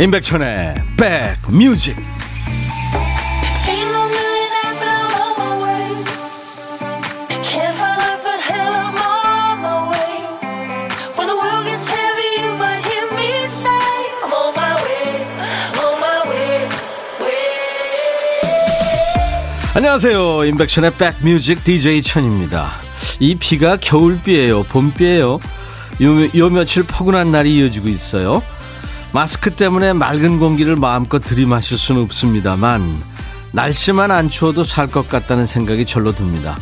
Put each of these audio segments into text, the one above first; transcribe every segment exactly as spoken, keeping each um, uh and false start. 임백천의 Back Music. 안녕하세요, 임백천의 백뮤직 디제이 천입니다. 이 비가 겨울비예요, 봄비예요? 요, 요 며칠 포근한 날이 이어지고 있어요. 마스크 때문에 맑은 공기를 마음껏 들이마실 수는 없습니다만 날씨만 안 추워도 살 것 같다는 생각이 절로 듭니다.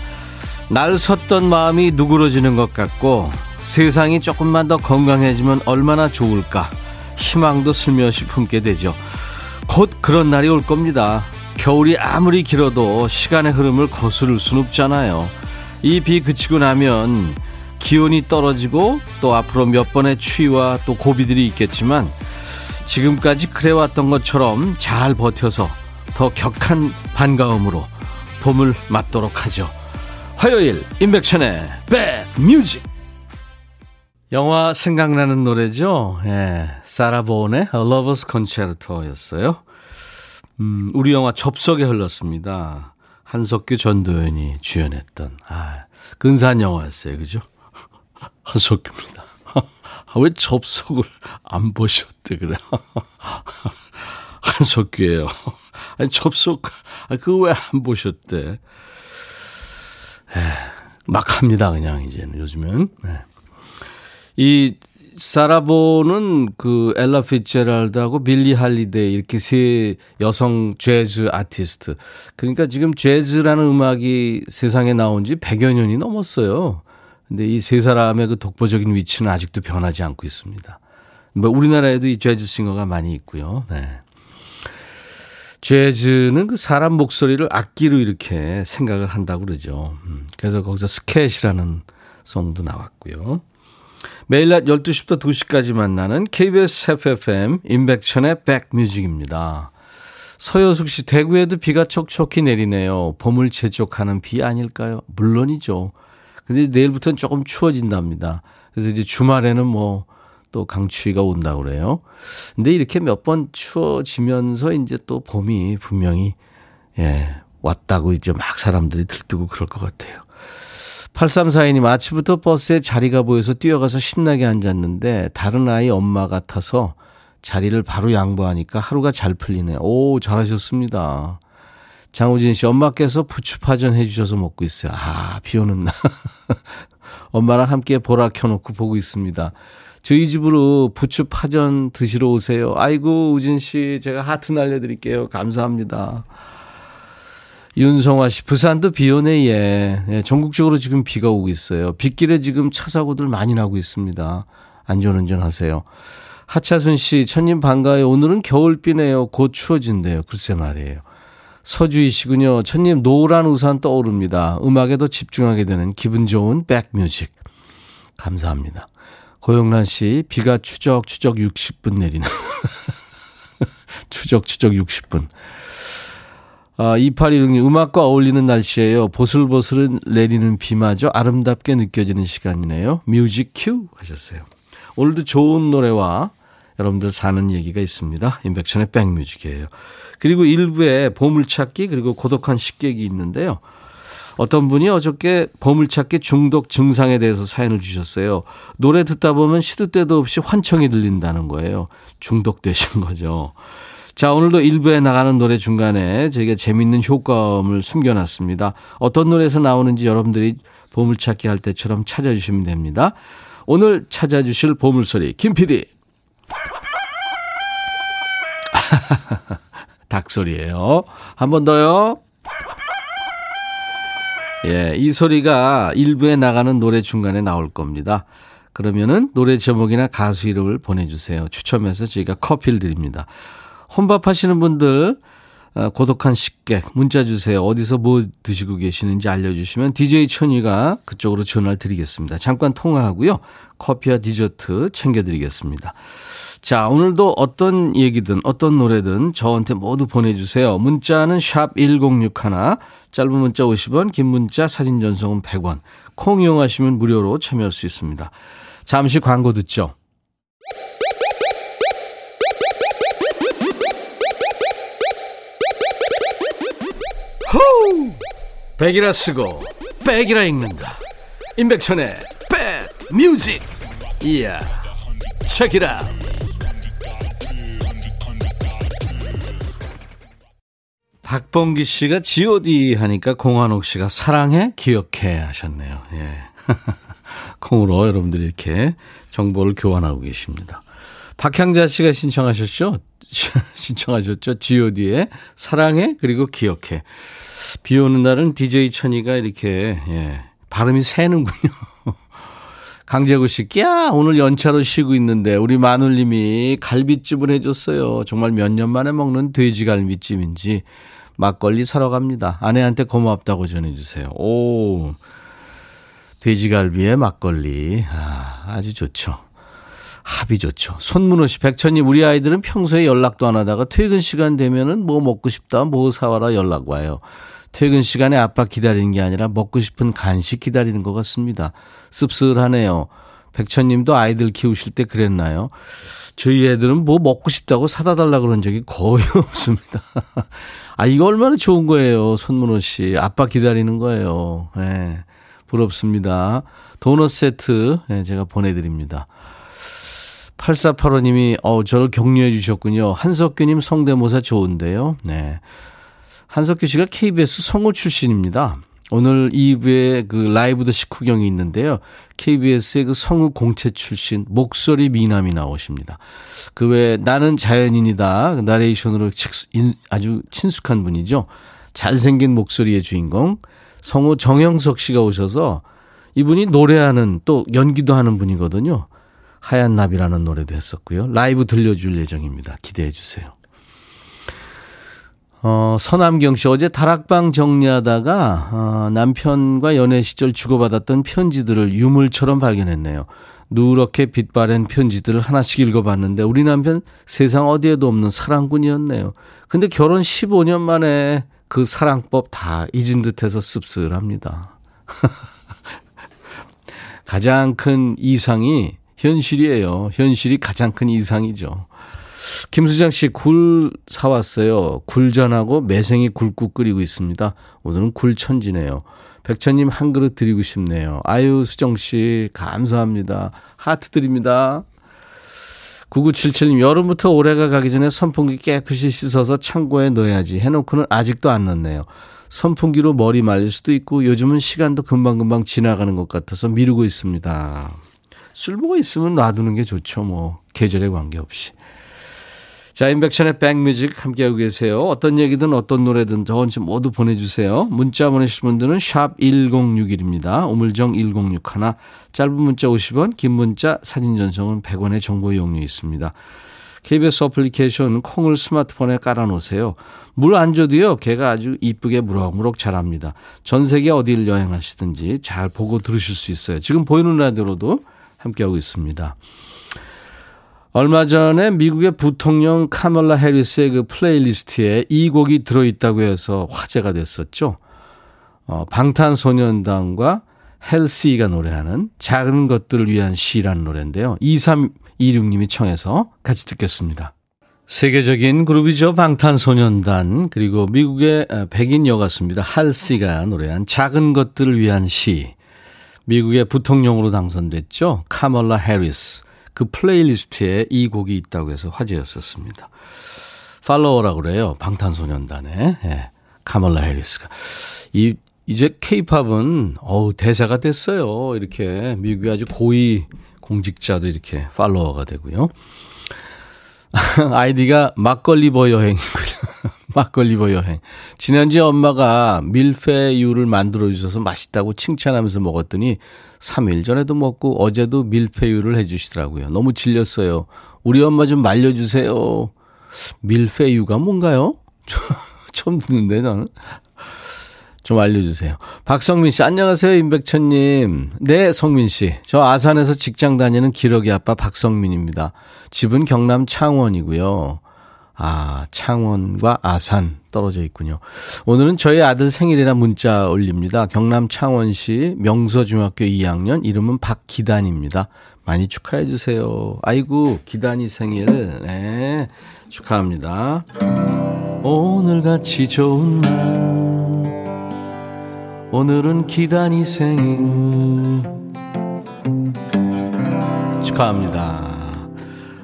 날 섰던 마음이 누그러지는 것 같고 세상이 조금만 더 건강해지면 얼마나 좋을까 희망도 슬며시 품게 되죠. 곧 그런 날이 올 겁니다. 겨울이 아무리 길어도 시간의 흐름을 거스를 순 없잖아요. 이 비 그치고 나면 기온이 떨어지고 또 앞으로 몇 번의 추위와 또 고비들이 있겠지만 지금까지 그래왔던 것처럼 잘 버텨서 더 격한 반가움으로 봄을 맞도록 하죠. 화요일 임백천의 백뮤직. 영화 생각나는 노래죠. 예, 사라보온의 Lover's Concerto였어요. 음, 우리 영화 접속에 흘렀습니다. 한석규 전도연이 주연했던 아, 근사한 영화였어요. 그죠? 한석규입니다. 왜 접속을 안 보셨대 그래? 한석규예요. 아니, 접속 그거 왜 안 보셨대? 에이, 막 합니다 그냥 이제는 요즘은. 에이. 이 사라보는 그 엘라 피츠제랄드하고 빌리 할리데이 이렇게 세 여성 재즈 아티스트. 그러니까 지금 재즈라는 음악이 세상에 나온 지 백여 년이 넘었어요. 근데 이 세 사람의 그 독보적인 위치는 아직도 변하지 않고 있습니다. 뭐 우리나라에도 이 재즈 싱어가 많이 있고요. 네. 재즈는 그 사람 목소리를 악기로 이렇게 생각을 한다고 그러죠. 그래서 거기서 스캣이라는 송도 나왔고요. 매일 낮 열두 시부터 두 시까지 만나는 케이비에스 에프에프엠 임백천의 백뮤직입니다. 서효숙 씨, 대구에도 비가 촉촉히 내리네요. 봄을 재촉하는 비 아닐까요? 물론이죠. 근데 내일부터는 조금 추워진답니다. 그래서 이제 주말에는 뭐 또 강추위가 온다고 그래요. 근데 이렇게 몇 번 추워지면서 이제 또 봄이 분명히 예, 왔다고 이제 막 사람들이 들뜨고 그럴 것 같아요. 팔삼사이 님, 아침부터 버스에 자리가 보여서 뛰어가서 신나게 앉았는데 다른 아이 엄마 같아서 자리를 바로 양보하니까 하루가 잘 풀리네. 오, 잘하셨습니다. 장우진 씨, 엄마께서 부추파전 해주셔서 먹고 있어요. 아, 비 오는 날. 엄마랑 함께 보라 켜놓고 보고 있습니다. 저희 집으로 부추파전 드시러 오세요. 아이고, 우진 씨, 제가 하트 날려드릴게요. 감사합니다. 윤성화 씨, 부산도 비 오네. 예. 예, 전국적으로 지금 비가 오고 있어요. 빗길에 지금 차 사고들 많이 나고 있습니다. 안전운전 하세요. 하차순 씨, 천님 반가워요. 오늘은 겨울비네요. 곧 추워진대요. 글쎄 말이에요. 서주희 씨군요. 천님, 노란 우산 떠오릅니다. 음악에 더 집중하게 되는 기분 좋은 백뮤직. 감사합니다. 고영란 씨, 비가 추적추적 육십 분 내리는. 추적추적 육십 분. 아, 이팔이육 님, 음악과 어울리는 날씨예요. 보슬보슬 내리는 비마저 아름답게 느껴지는 시간이네요. 뮤직 큐 하셨어요. 오늘도 좋은 노래와 여러분들 사는 얘기가 있습니다. 임백천의 백뮤직이에요. 그리고 일부에 보물찾기 그리고 고독한 식객이 있는데요. 어떤 분이 어저께 보물찾기 중독 증상에 대해서 사연을 주셨어요. 노래 듣다 보면 시도 때도 없이 환청이 들린다는 거예요. 중독되신 거죠. 자, 오늘도 일부에 나가는 노래 중간에 저희가 재미있는 효과음을 숨겨놨습니다. 어떤 노래에서 나오는지 여러분들이 보물찾기 할 때처럼 찾아주시면 됩니다. 오늘 찾아주실 보물소리 김피디. 닭소리예요. 한 번 더요. 예, 이 소리가 일부에 나가는 노래 중간에 나올 겁니다. 그러면은 노래 제목이나 가수 이름을 보내주세요. 추첨해서 저희가 커피를 드립니다. 혼밥하시는 분들, 고독한 식객 문자 주세요. 어디서 뭐 드시고 계시는지 알려주시면 디제이 천이가 그쪽으로 전화를 드리겠습니다. 잠깐 통화하고요. 커피와 디저트 챙겨드리겠습니다. 자, 오늘도 어떤 얘기든 어떤 노래든 저한테 모두 보내주세요. 문자는 샵 천육십일, 짧은 문자 오십 원, 긴 문자 사진 전송은 백 원. 콩 이용하시면 무료로 참여할 수 있습니다. 잠시 광고 듣죠. 백이라 쓰고 백이라 읽는다. 임백천의 Back Music. 이야, check it out. 박범기 씨가 지 오 디 하니까 공한옥 씨가 사랑해 기억해 하셨네요. 예. 콩으로 여러분들이 이렇게 정보를 교환하고 계십니다. 박향자 씨가 신청하셨죠? 신청하셨죠? 지 오 디의 사랑해 그리고 기억해. 비 오는 날은 디제이 천이가 이렇게 예, 발음이 새는군요. 강재구 씨, 끼야 오늘 연차로 쉬고 있는데 우리 마눌님이 갈비찜을 해줬어요. 정말 몇 년 만에 먹는 돼지갈비찜인지 막걸리 사러 갑니다. 아내한테 고맙다고 전해주세요. 오, 돼지갈비에 막걸리. 아, 아주 좋죠. 합이 좋죠. 손문호 씨, 백천님, 우리 아이들은 평소에 연락도 안 하다가 퇴근 시간 되면은 뭐 먹고 싶다, 뭐 사와라 연락 와요. 퇴근 시간에 아빠 기다리는 게 아니라 먹고 싶은 간식 기다리는 것 같습니다. 씁쓸하네요. 백천님도 아이들 키우실 때 그랬나요? 저희 애들은 뭐 먹고 싶다고 사다 달라 그런 적이 거의 없습니다. 아, 이거 얼마나 좋은 거예요, 손문호 씨. 아빠 기다리는 거예요. 네, 부럽습니다. 도넛 세트 네, 제가 보내드립니다. 팔사팔오님이 어, 저를 격려해 주셨군요. 한석규님 성대모사 좋은데요. 네. 한석규 씨가 케이비에스 성우 출신입니다. 오늘 이 부에 그 라이브 더 식후경이 있는데요. 케이비에스의 그 성우 공채 출신 목소리 미남이 나오십니다. 그 외에 나는 자연인이다. 나레이션으로 아주 친숙한 분이죠. 잘생긴 목소리의 주인공 성우 정영석 씨가 오셔서 이분이 노래하는 또 연기도 하는 분이거든요. 하얀 나비라는 노래도 했었고요. 라이브 들려줄 예정입니다. 기대해 주세요. 어, 서남경 씨 어제 다락방 정리하다가 어, 남편과 연애 시절 주고받았던 편지들을 유물처럼 발견했네요. 누렇게 빛바랜 편지들을 하나씩 읽어봤는데 우리 남편 세상 어디에도 없는 사랑꾼이었네요. 근데 결혼 십오 년 만에 그 사랑법 다 잊은 듯해서 씁쓸합니다. 가장 큰 이상이 현실이에요. 현실이 가장 큰 이상이죠. 김수장 씨, 굴 사왔어요. 굴전하고 매생이 굴국 끓이고 있습니다. 오늘은 굴천지네요. 백천님 한 그릇 드리고 싶네요. 아유, 수정 씨 감사합니다. 하트 드립니다. 구구칠칠님, 여름부터 올해가 가기 전에 선풍기 깨끗이 씻어서 창고에 넣어야지 해놓고는 아직도 안 넣네요. 선풍기로 머리 말릴 수도 있고 요즘은 시간도 금방금방 지나가는 것 같아서 미루고 있습니다. 쓸모가 있으면 놔두는 게 좋죠. 뭐 계절에 관계없이. 자, 임백천의 백뮤직 함께하고 계세요. 어떤 얘기든 어떤 노래든 저한테 모두 보내주세요. 문자 보내실 분들은 샵 일공육일입니다. 우물정 일공육일. 짧은 문자 오십 원, 긴 문자 사진 전송은 백 원의 정보 이용료 있습니다. 케이비에스 어플리케이션 콩을 스마트폰에 깔아놓으세요. 물 안 줘도요, 걔가 아주 이쁘게 무럭무럭 자랍니다. 전 세계 어딜 여행하시든지 잘 보고 들으실 수 있어요. 지금 보이는 라디오로도 함께하고 있습니다. 얼마 전에 미국의 부통령 카멀라 해리스의 그 플레이리스트에 이 곡이 들어있다고 해서 화제가 됐었죠. 어, 방탄소년단과 헬시가 노래하는 작은 것들을 위한 시라는 노래인데요. 이삼이육님이 청해서 같이 듣겠습니다. 세계적인 그룹이죠. 방탄소년단 그리고 미국의 백인 여가수입니다. 헬시가 노래한 작은 것들을 위한 시. 미국의 부통령으로 당선됐죠. 카멀라 해리스. 그 플레이리스트에 이 곡이 있다고 해서 화제였었습니다. 팔로워라고 그래요. 방탄소년단의 예, 카멀라 해리스가. 이, 이제 케이팝은 어우 대세가 됐어요. 이렇게 미국의 아주 고위 공직자도 이렇게 팔로워가 되고요. 아이디가 막걸리버 여행이고요. 막걸리버 여행. 지난주에 엄마가 밀푀유를 만들어주셔서 맛있다고 칭찬하면서 먹었더니 삼 일 전에도 먹고 어제도 밀푀유를 해주시더라고요. 너무 질렸어요. 우리 엄마 좀 말려주세요. 밀푀유가 뭔가요? 처음 듣는데 나는. 좀 알려주세요. 박성민 씨, 안녕하세요. 임백천님. 네, 성민 씨. 저 아산에서 직장 다니는 기러기 아빠 박성민입니다. 집은 경남 창원이고요. 아, 창원과 아산 떨어져 있군요. 오늘은 저희 아들 생일이라 문자 올립니다. 경남 창원시 명서중학교 이 학년, 이름은 박기단입니다. 많이 축하해 주세요. 아이고, 기단이 생일. 네, 축하합니다. 오늘같이 좋은 날 오늘은 기단이 생일 축하합니다.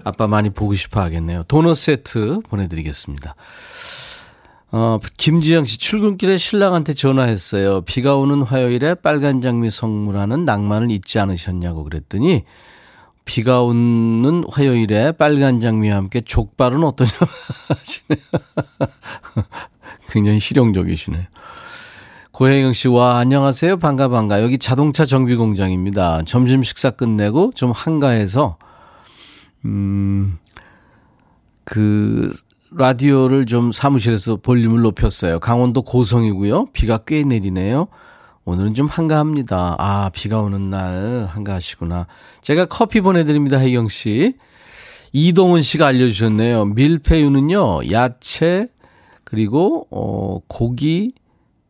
아빠 많이 보고 싶어 하겠네요. 도넛 세트 보내드리겠습니다. 어, 김지영 씨, 출근길에 신랑한테 전화했어요. 비가 오는 화요일에 빨간 장미 선물하는 낭만을 잊지 않으셨냐고 그랬더니 비가 오는 화요일에 빨간 장미와 함께 족발은 어떠냐고 하시네요. 굉장히 실용적이시네요. 고혜영 씨, 와, 안녕하세요. 반가 반가. 여기 자동차 정비 공장입니다. 점심 식사 끝내고 좀 한가해서 음, 그 라디오를 좀 사무실에서 볼륨을 높였어요. 강원도 고성이고요. 비가 꽤 내리네요. 오늘은 좀 한가합니다. 아, 비가 오는 날 한가하시구나. 제가 커피 보내드립니다. 혜영 씨. 이동은 씨가 알려주셨네요. 밀푀유는요, 야채 그리고 어, 고기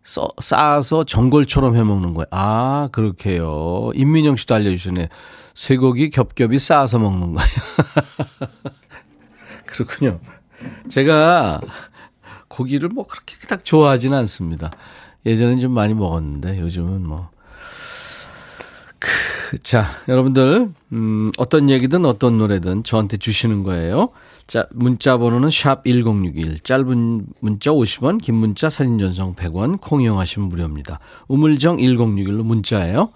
써, 싸서 전골처럼 해먹는 거예요. 아, 그렇게요. 임민영 씨도 알려주셨네요. 쇠고기 겹겹이 싸서 먹는 거예요. 그렇군요. 제가 고기를 뭐 그렇게 딱 좋아하진 않습니다. 예전엔 좀 많이 먹었는데 요즘은 뭐. 크, 자, 여러분들 음, 어떤 얘기든 어떤 노래든 저한테 주시는 거예요. 자, 문자 번호는 샵 천육십일, 짧은 문자 오십 원, 긴 문자 사진 전송 백 원, 콩 이용하시면 무료입니다. 우물정 천육십일로 문자예요.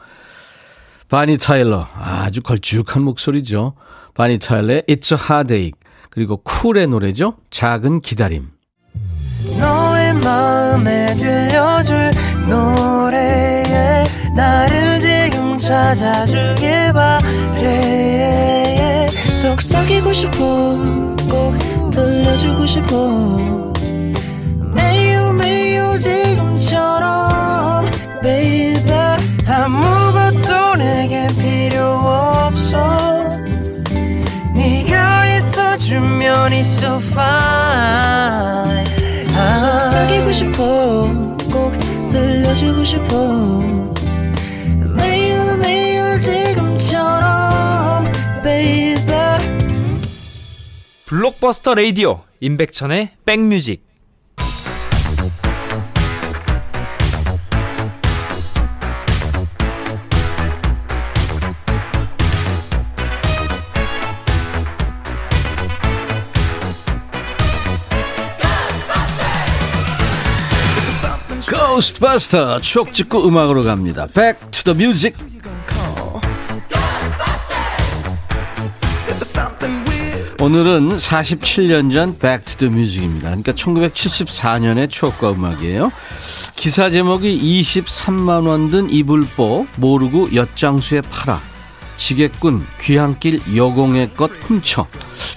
바니 타일러, 아주 걸쭉한 목소리죠. 바니 타일러의 It's a Heartache, 그리고 쿨의 노래죠. 작은 기다림. 너의 마음에 들려줄 노래에 나를 지금 찾아주길 바래. 속삭이고 싶어, 꼭 들려주고 싶어. 매우 매우 지금처럼 baby. 아무것도 내게 필요 없어. 네가 있어주면 it's so fine. 속삭이고 싶어, 꼭 들려주고 싶어. 매일 매일 지금처럼 baby. 블록버스터 라디오 임백천의 백뮤직. 고스트버스터 추억 찍고 음악으로 갑니다. Back to the music. 오늘은 사십칠 년 전 Back to the music입니다. 그러니까 천구백칠십사 년의 추억과 음악이에요. 기사 제목이 이십삼만 원 든 이불보 모르고 엿장수에 팔아, 지게꾼 귀향길 여공의 것 훔쳐.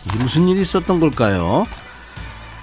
이게 무슨 일이 있었던 걸까요?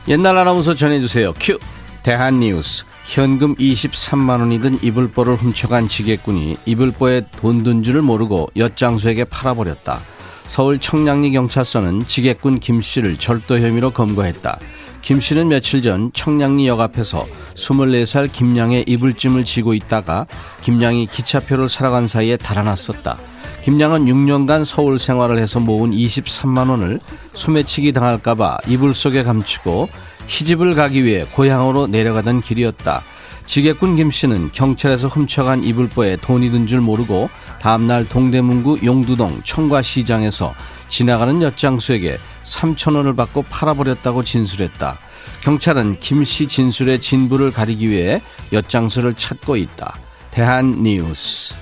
옛날 아나운서 전해주세요. 큐. 대한뉴스. 현금 이십삼만 원이 든 이불보를 훔쳐간 지게꾼이 이불보에 돈 든 줄을 모르고 엿장수에게 팔아버렸다. 서울 청량리 경찰서는 지게꾼 김씨를 절도 혐의로 검거했다. 김씨는 며칠 전 청량리역 앞에서 스물네 살 김양의 이불짐을 지고 있다가 김양이 기차표를 사러 간 사이에 달아났었다. 김양은 육 년간 서울 생활을 해서 모은 이십삼만 원을 소매치기 당할까봐 이불 속에 감추고 시집을 가기 위해 고향으로 내려가던 길이었다. 지게꾼 김씨는 경찰에서 훔쳐간 이불보에 돈이 든 줄 모르고 다음날 동대문구 용두동 청과시장에서 지나가는 엿장수에게 삼천 원을 받고 팔아버렸다고 진술했다. 경찰은 김씨 진술의 진부를 가리기 위해 엿장수를 찾고 있다. 대한뉴스.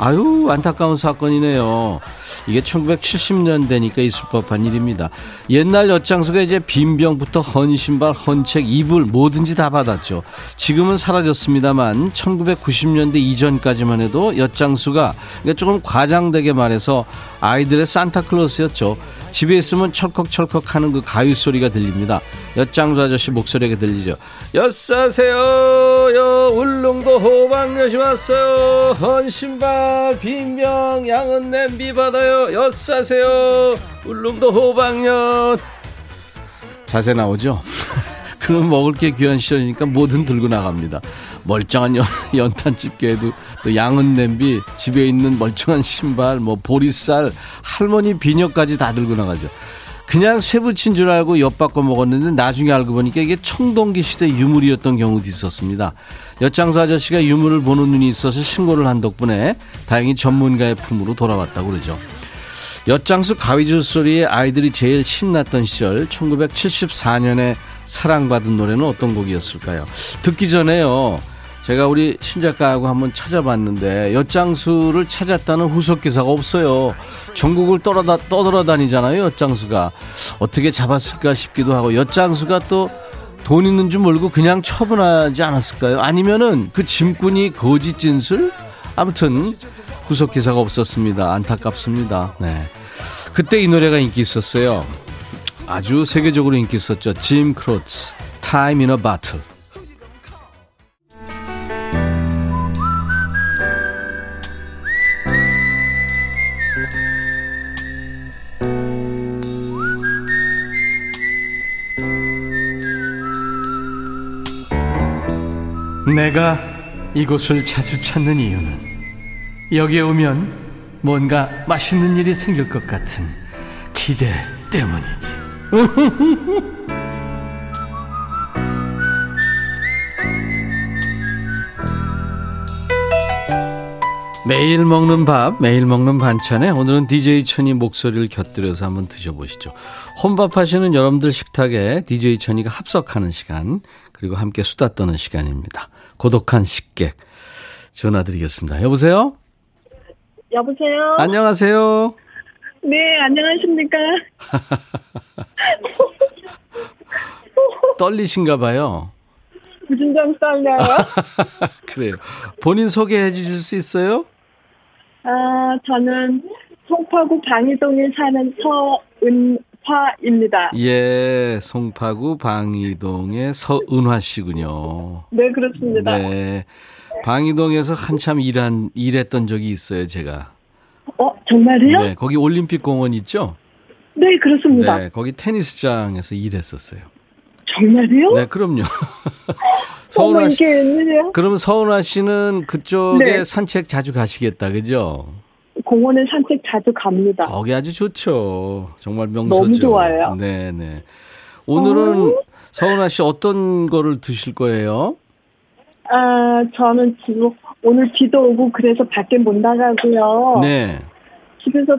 아유, 안타까운 사건이네요. 이게 천구백칠십 년대니까 있을 법한 일입니다. 옛날 엿장수가 이제 빈병부터 헌신발, 헌책, 이불 뭐든지 다 받았죠. 지금은 사라졌습니다만 천구백구십 년대 이전까지만 해도 엿장수가, 그러니까 조금 과장되게 말해서 아이들의 산타클로스였죠. 집에 있으면 철컥철컥 하는 그 가위 소리가 들립니다. 엿장수 아저씨 목소리가 들리죠. 엿 사세요. 여 울릉도 호박엿이 왔어요. 헌신발, 빈병, 양은 냄비 받아요. 엿 사세요. 울릉도 호박엿. 자세 나오죠? 그럼 먹을 게 귀한 시절이니까 뭐든 들고 나갑니다. 멀쩡한 연, 연탄 집게도, 또 양은 냄비, 집에 있는 멀쩡한 신발, 뭐 보리쌀, 할머니 비녀까지 다 들고 나가죠. 그냥 쇠붙인 줄 알고 엿바꿔 먹었는데 나중에 알고 보니까 이게 청동기 시대 유물이었던 경우도 있었습니다. 엿장수 아저씨가 유물을 보는 눈이 있어서 신고를 한 덕분에 다행히 전문가의 품으로 돌아왔다고 그러죠. 엿장수 가위줄 소리에 아이들이 제일 신났던 시절 천구백칠십사년에 사랑받은 노래는 어떤 곡이었을까요? 듣기 전에요, 제가 우리 신작가하고 한번 찾아봤는데 엿장수를 찾았다는 후속 기사가 없어요. 전국을 떠돌아, 떠돌아다니잖아요, 엿장수가. 어떻게 잡았을까 싶기도 하고, 엿장수가 또 돈 있는 줄 모르고 그냥 처분하지 않았을까요? 아니면은 그 짐꾼이 거짓 진술? 아무튼 후속 기사가 없었습니다. 안타깝습니다. 네, 그때 이 노래가 인기 있었어요. 아주 세계적으로 인기 있었죠. 짐 크로츠, Time in a Bottle. 내가 이곳을 자주 찾는 이유는 여기에 오면 뭔가 맛있는 일이 생길 것 같은 기대 때문이지. 매일 먹는 밥, 매일 먹는 반찬에 오늘은 디제이 천이 목소리를 곁들여서 한번 드셔보시죠. 혼밥하시는 여러분들 식탁에 디제이 천이가 합석하는 시간, 그리고 함께 수다 떠는 시간입니다. 고독한 식객 전화드리겠습니다. 여보세요? 여보세요? 안녕하세요? 네, 안녕하십니까? 떨리신가 봐요. 무슨 점 떨려요? 그래요. 본인 소개해 주실 수 있어요? 아, 저는 송파구 방이동에 사는 서은 입니다. 예, 송파구 방이동의 서은화 씨군요. 네, 그렇습니다. 네, 방이동에서 한참 일한 일했던 적이 있어요, 제가. 어, 정말요? 네, 거기 올림픽 공원 있죠? 네, 그렇습니다. 네, 거기 테니스장에서 일했었어요. 정말요? 네, 그럼요. 서은화 씨. 그럼 서은화 씨는 그쪽에 네. 산책 자주 가시겠다, 그죠? 공원에 산책 자주 갑니다. 거기 아주 좋죠. 정말 명소죠. 너무 좋아요. 네네. 오늘은 어... 서은아 씨 어떤 거를 드실 거예요? 아, 저는 지금 오늘 비도 오고 그래서 밖에 못 나가고요. 네. 집에서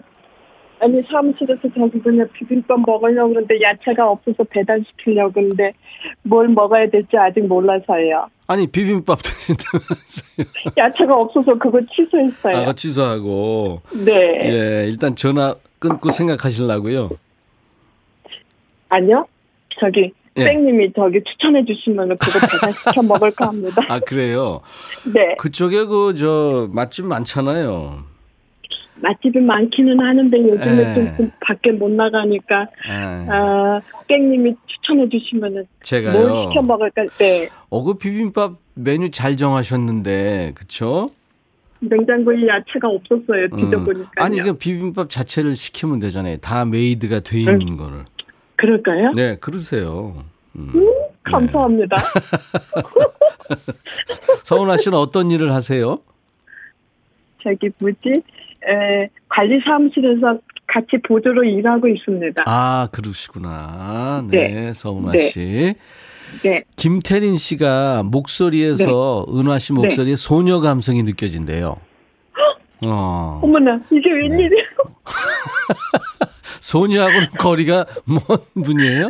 아니 사무실에서 저기 그냥 비빔밥 먹으려고 그러는데 야채가 없어서 배달 시키려고 그러는데 뭘 먹어야 될지 아직 몰라서요. 아니 비빔밥 드신다면서요? 야채가 없어서 그거 취소했어요. 아, 취소하고. 네. 예, 일단 전화 끊고 생각하시려고요. 아니요, 저기 예. 땡님이 저기 추천해 주시면 그거 배달 시켜 먹을까 합니다. 아, 그래요? 네. 그쪽에 그 저 맛집 많잖아요. 맛집이 많기는 하는데 요즘에 좀, 좀 밖에 못 나가니까 아, 깽님이 추천해 주시면은 제가요. 뭘 시켜 먹을까? 네. 어, 그 비빔밥 메뉴 잘 정하셨는데, 그렇죠? 냉장고에 야채가 없었어요. 뒤져보니까. 음. 아니 그 비빔밥 자체를 시키면 되잖아요. 다 메이드가 돼 있는 네. 거를. 그럴까요? 네, 그러세요. 음, 음 감사합니다. 네. 서은아 씨는 어떤 일을 하세요? 저기 뭐지? 에, 관리 사무실에서 같이 보조로 일하고 있습니다. 아, 그러시구나. 네, 네. 서은화 네. 씨. 네. 김태린 씨가 목소리에서 네. 은화 씨 목소리에 네. 소녀 감성이 느껴진대요. 어. 어머나, 이게 웬일이에요? 네. 소녀하고는 거리가 먼 분이에요?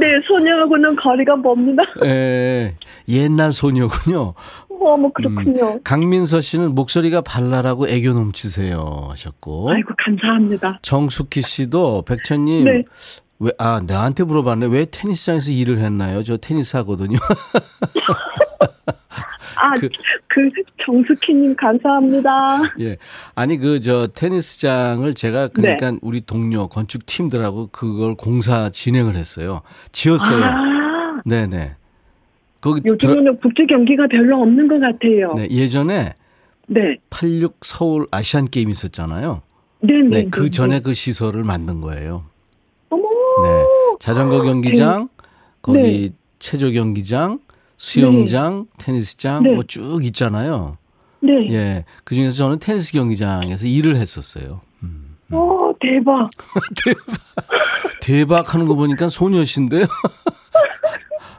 네, 소녀하고는 거리가 멉니다. 예, 옛날 소녀군요. 어, 뭐 그렇군요. 음, 강민서 씨는 목소리가 발랄하고 애교 넘치세요 하셨고. 아이고, 감사합니다. 정숙희 씨도 백천님. 네. 왜, 아, 나한테 물어봤네. 왜 테니스장에서 일을 했나요? 저 테니스 하거든요. 아, 그, 그 정숙희님 감사합니다. 예, 아니 그 저 테니스장을 제가 그러니까 네. 우리 동료 건축 팀들하고 그걸 공사 진행을 했어요. 지었어요. 아~ 네네. 거기 요즘은 들어... 국제 경기가 별로 없는 것 같아요. 네, 예전에 네. 팔십육 서울 아시안 게임 있었잖아요. 네네. 네, 그 전에 그 시설을 만든 거예요. 어머. 네, 자전거 경기장, 아, 거기 네. 체조 경기장. 수영장, 네. 테니스장 네. 뭐 쭉 있잖아요. 네. 예, 그중에서 저는 테니스 경기장에서 일을 했었어요. 음, 음. 어, 대박. 대박. 대박 하는 거 보니까 소녀신데요.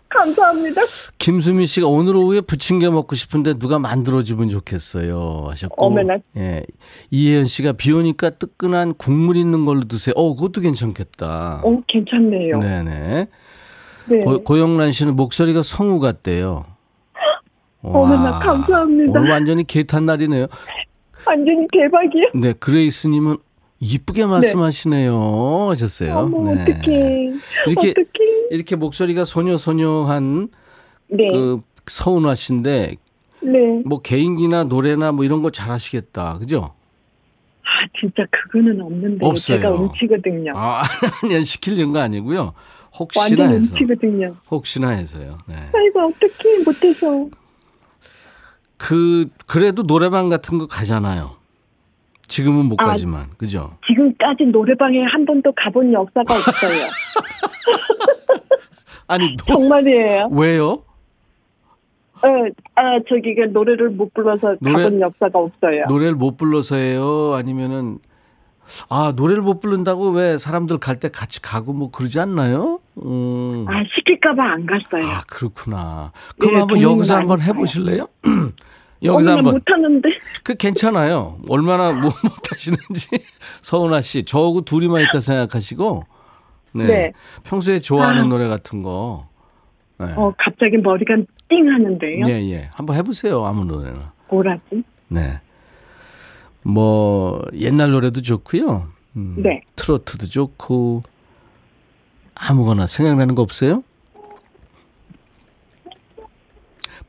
감사합니다. 김수미 씨가 오늘 오후에 부침개 먹고 싶은데 누가 만들어주면 좋겠어요 하셨고. 어머나. 예. 이혜연 씨가 비 오니까 뜨끈한 국물 있는 걸로 드세요. 어, 그것도 괜찮겠다. 어, 괜찮네요. 네네. 네. 고, 고영란 씨는 목소리가 성우 같대요. 어머나, 감사합니다. 오늘 완전히 개탄 날이네요. 완전히 대박이요. 네, 그레이스님은 이쁘게 말씀하시네요. 네. 하셨어요. 어머, 네. 어떡해. 이렇게, 어떡해. 이렇게 목소리가 소녀소녀한 네. 그 서운화 씨인데, 네. 뭐 개인기나 노래나 뭐 이런 거 잘하시겠다. 그죠? 아, 진짜 그거는 없는데. 없어요. 제가 음치거든요. 아, 아니, 시키려는 거 아니고요. 혹시나 완전 해서. 음치거든요. 혹시나 해서요. 네. 아이고, 어떡해. 못해서. 그, 그래도 노래방 같은 거 가잖아요. 지금은 못 아, 가지만, 그죠? 지금까지 노래방에 한 번도 가본 역사가 없어요. 아니, 노... 정말이에요. 왜요? 어, 아, 저기가 노래를 못 불러서 노래, 가본 역사가 없어요. 노래를 못 불러서예요? 아니면은, 아, 노래를 못 부른다고 왜 사람들 갈 때 같이 가고 뭐 그러지 않나요? 음. 아, 시킬까봐 안 갔어요. 아, 그렇구나. 그럼 네, 한번 여기서 한번 해보실래요? 여기서 한번 못하는데. 그 괜찮아요. 얼마나 뭐 못하시는지. 서은아 씨, 저하고 둘이만 있다 생각하시고. 네. 네. 평소에 좋아하는 아. 노래 같은 거. 네. 어, 갑자기 머리가 띵 하는데요. 예, 예. 한번 해보세요. 아무 노래나. 뭐라지? 네. 뭐 옛날 노래도 좋고요. 음, 네. 트로트도 좋고. 아무거나 생각나는 거 없어요?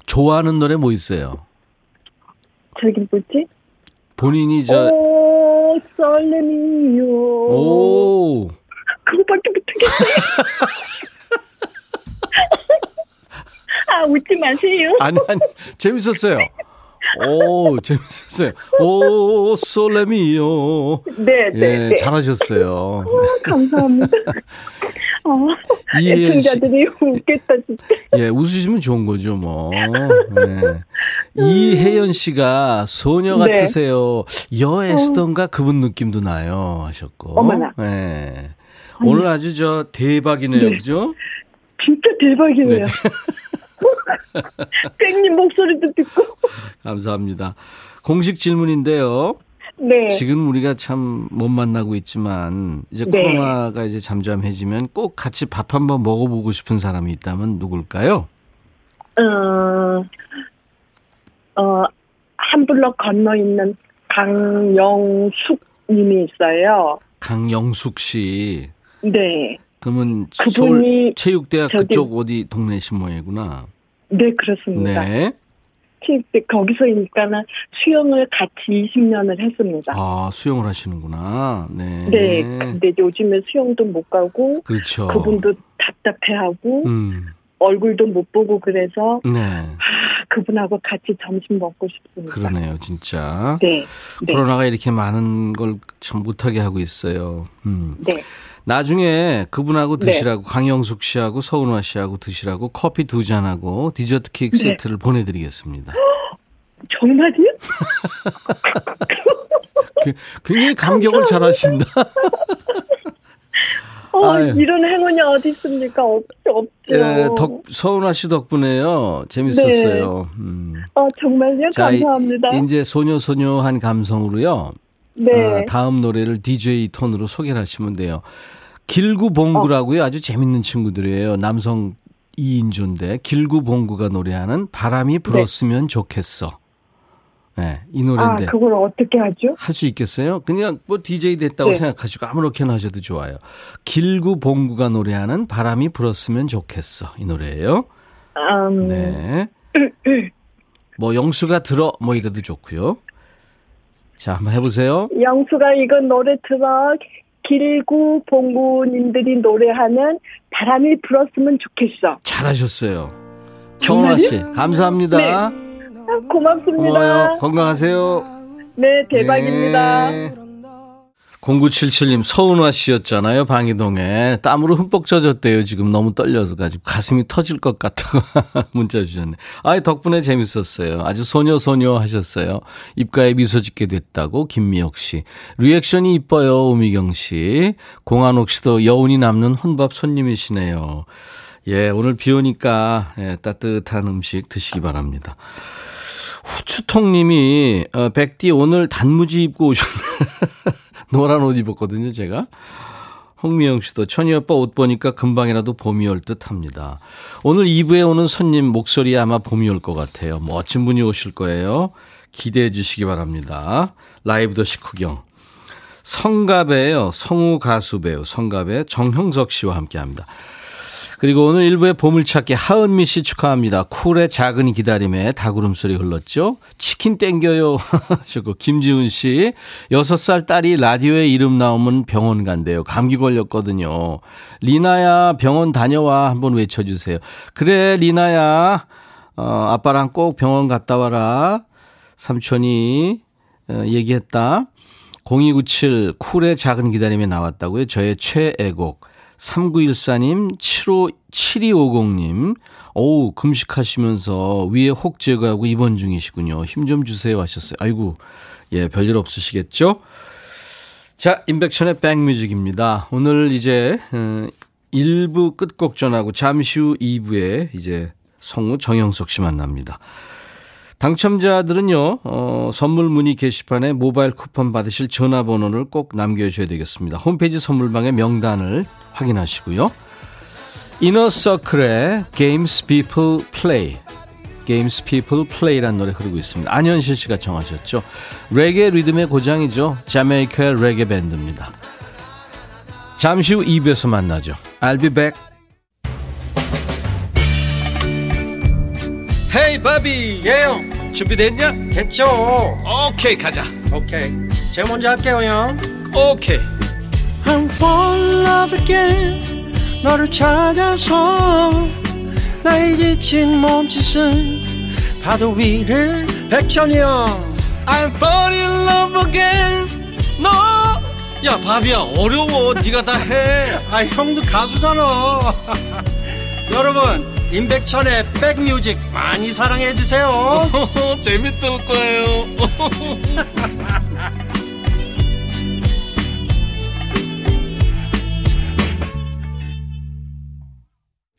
좋아하는 노래 뭐 있어요? 저기 뭐지? 본인이 저 오, 설레미요. 오. 그거밖에 못하겠어요. 아, 웃지 마세요. 아니, 아니, 재밌었어요. 오, 재밌었어요. 오, 솔레미요. 네, 네, 예, 잘하셨어요. 오, 감사합니다. 어, 애청자들이 웃겠다 진짜. 예, 웃으시면 좋은 거죠, 뭐. 예. 이혜연 씨가 소녀 같으세요. 네. 여애시던가 그분 느낌도 나요 하셨고. 어머나. 예. 오늘 아주 저 대박이네요, 네. 그죠? 진짜 대박이네요. 네. 땡님 목소리도 듣고. 감사합니다. 공식 질문인데요. 네. 지금 우리가 참 못 만나고 있지만 이제 네. 코로나가 이제 잠잠해지면 꼭 같이 밥 한번 먹어보고 싶은 사람이 있다면 누굴까요? 어, 어, 한 블럭 건너 있는 강영숙 님이 있어요. 강영숙 씨. 네. 그러면 서울 체육대학 저기, 그쪽 어디 동네 신모예구나. 네, 그렇습니다. 네. 거기서 일단은 수영을 같이 이십 년을 했습니다. 아, 수영을 하시는구나. 네. 네. 근데 요즘에 수영도 못 가고. 그렇죠. 그분도 답답해하고. 음. 얼굴도 못 보고 그래서. 네. 아, 그분하고 같이 점심 먹고 싶습니다. 그러네요, 진짜. 네. 코로나가 네. 이렇게 많은 걸 참 못하게 하고 있어요. 음. 네. 나중에 그분하고 드시라고 네. 강영숙 씨하고 서은화 씨하고 드시라고 커피 두 잔하고 디저트 케이크 네. 세트를 보내드리겠습니다. 정말이요? 굉장히 감격을 잘하신다. 어, 이런 행운이 어디 있습니까? 없죠. 예, 덕, 서은화 씨 덕분에요. 재밌었어요. 네. 음. 어, 정말요? 자, 감사합니다. 이, 이제 소녀소녀한 감성으로요. 네. 아, 다음 노래를 디제이 톤으로 소개를 하시면 돼요. 길구봉구라고요. 어. 아주 재밌는 친구들이에요. 남성 이 인조인데 길구봉구가 노래하는 바람이 불었으면 네. 좋겠어. 네, 이 노래인데. 아, 그걸 어떻게 하죠? 할 수 있겠어요? 그냥 뭐 디제이 됐다고 네. 생각하시고 아무렇게나 하셔도 좋아요. 길구봉구가 노래하는 바람이 불었으면 좋겠어. 이 노래예요. 음... 네. 뭐 영수가 들어 뭐 이래도 좋고요. 자, 한번 해보세요. 영수가 이건 노래 들어. 길구 봉구님들이 노래하는 바람이 불었으면 좋겠어. 잘하셨어요. 정원아 씨, 감사합니다. 네. 고맙습니다. 고마워요. 건강하세요. 네, 대박입니다. 네. 공구칠칠님 서은화 씨였잖아요. 방이동에 땀으로 흠뻑 젖었대요. 지금 너무 떨려서 가지고 가슴이 터질 것 같다고 문자 주셨네. 아, 덕분에 재밌었어요. 아주 소녀소녀 하셨어요. 입가에 미소 짓게 됐다고 김미옥 씨. 리액션이 이뻐요. 오미경 씨. 공한옥 씨도 여운이 남는 혼밥 손님이시네요. 예, 오늘 비 오니까 예, 따뜻한 음식 드시기 바랍니다. 후추통님이 어, 백디 오늘 단무지 입고 오셨네. 노란 옷 입었거든요, 제가. 홍미영 씨도 천희 오빠 옷 보니까 금방이라도 봄이 올 듯합니다. 오늘 이 부에 오는 손님 목소리에 아마 봄이 올 것 같아요. 멋진 분이 오실 거예요. 기대해 주시기 바랍니다. 라이브 더 식후경. 성가배예요. 성우 가수 배우 성가배 정형석 씨와 함께합니다. 그리고 오늘 일부의 보물찾기 하은미 씨 축하합니다. 쿨의 작은 기다림에 다구름소리 흘렀죠. 치킨 땡겨요 하셨고 김지훈 씨 여섯 살 딸이 라디오에 이름 나오면 병원 간대요. 감기 걸렸거든요. 리나야 병원 다녀와 한번 외쳐주세요. 그래 리나야 어, 아빠랑 꼭 병원 갔다 와라. 삼촌이 어, 얘기했다. 공이구칠 쿨의 작은 기다림에 나왔다고요. 저의 최애곡. 삼구일사님, 칠오칠이오공님, 어우, 금식하시면서 위에 혹 제거하고 입원 중이시군요. 힘 좀 주세요 하셨어요. 아이고, 예, 별일 없으시겠죠? 자, 임백천의 백뮤직입니다. 오늘 이제 일 부 끝곡 전하고 잠시 후 이 부에 이제 성우 정영석 씨 만납니다. 당첨자들은요, 어, 선물 문의 게시판에 모바일 쿠폰 받으실 전화번호를 꼭 남겨주셔야 되겠습니다. 홈페이지 선물방의 명단을 확인하시고요. 이너서클의 Games People Play, Games People Play라는 노래 흐르고 있습니다. 안현실 씨가 정하셨죠. 레게 리듬의 고장이죠. 자메이카의 레게 밴드입니다. 잠시 후 이 부에서 만나죠. I'll be back. 헤이 바비 예요 준비됐냐? 됐죠. 오케이 가자. 오케이 제가 먼저 할게요 형. 오케이 I'm falling in love again 너를 찾아서 나의 지친 몸짓은 파도 위를 백천이 형 I'm falling in love again 너 야 바비야 어려워 네가 다 해. 아 형도 가수잖아. 여러분 임백천의 백뮤직 많이 사랑해 주세요. 재밌을 거예요.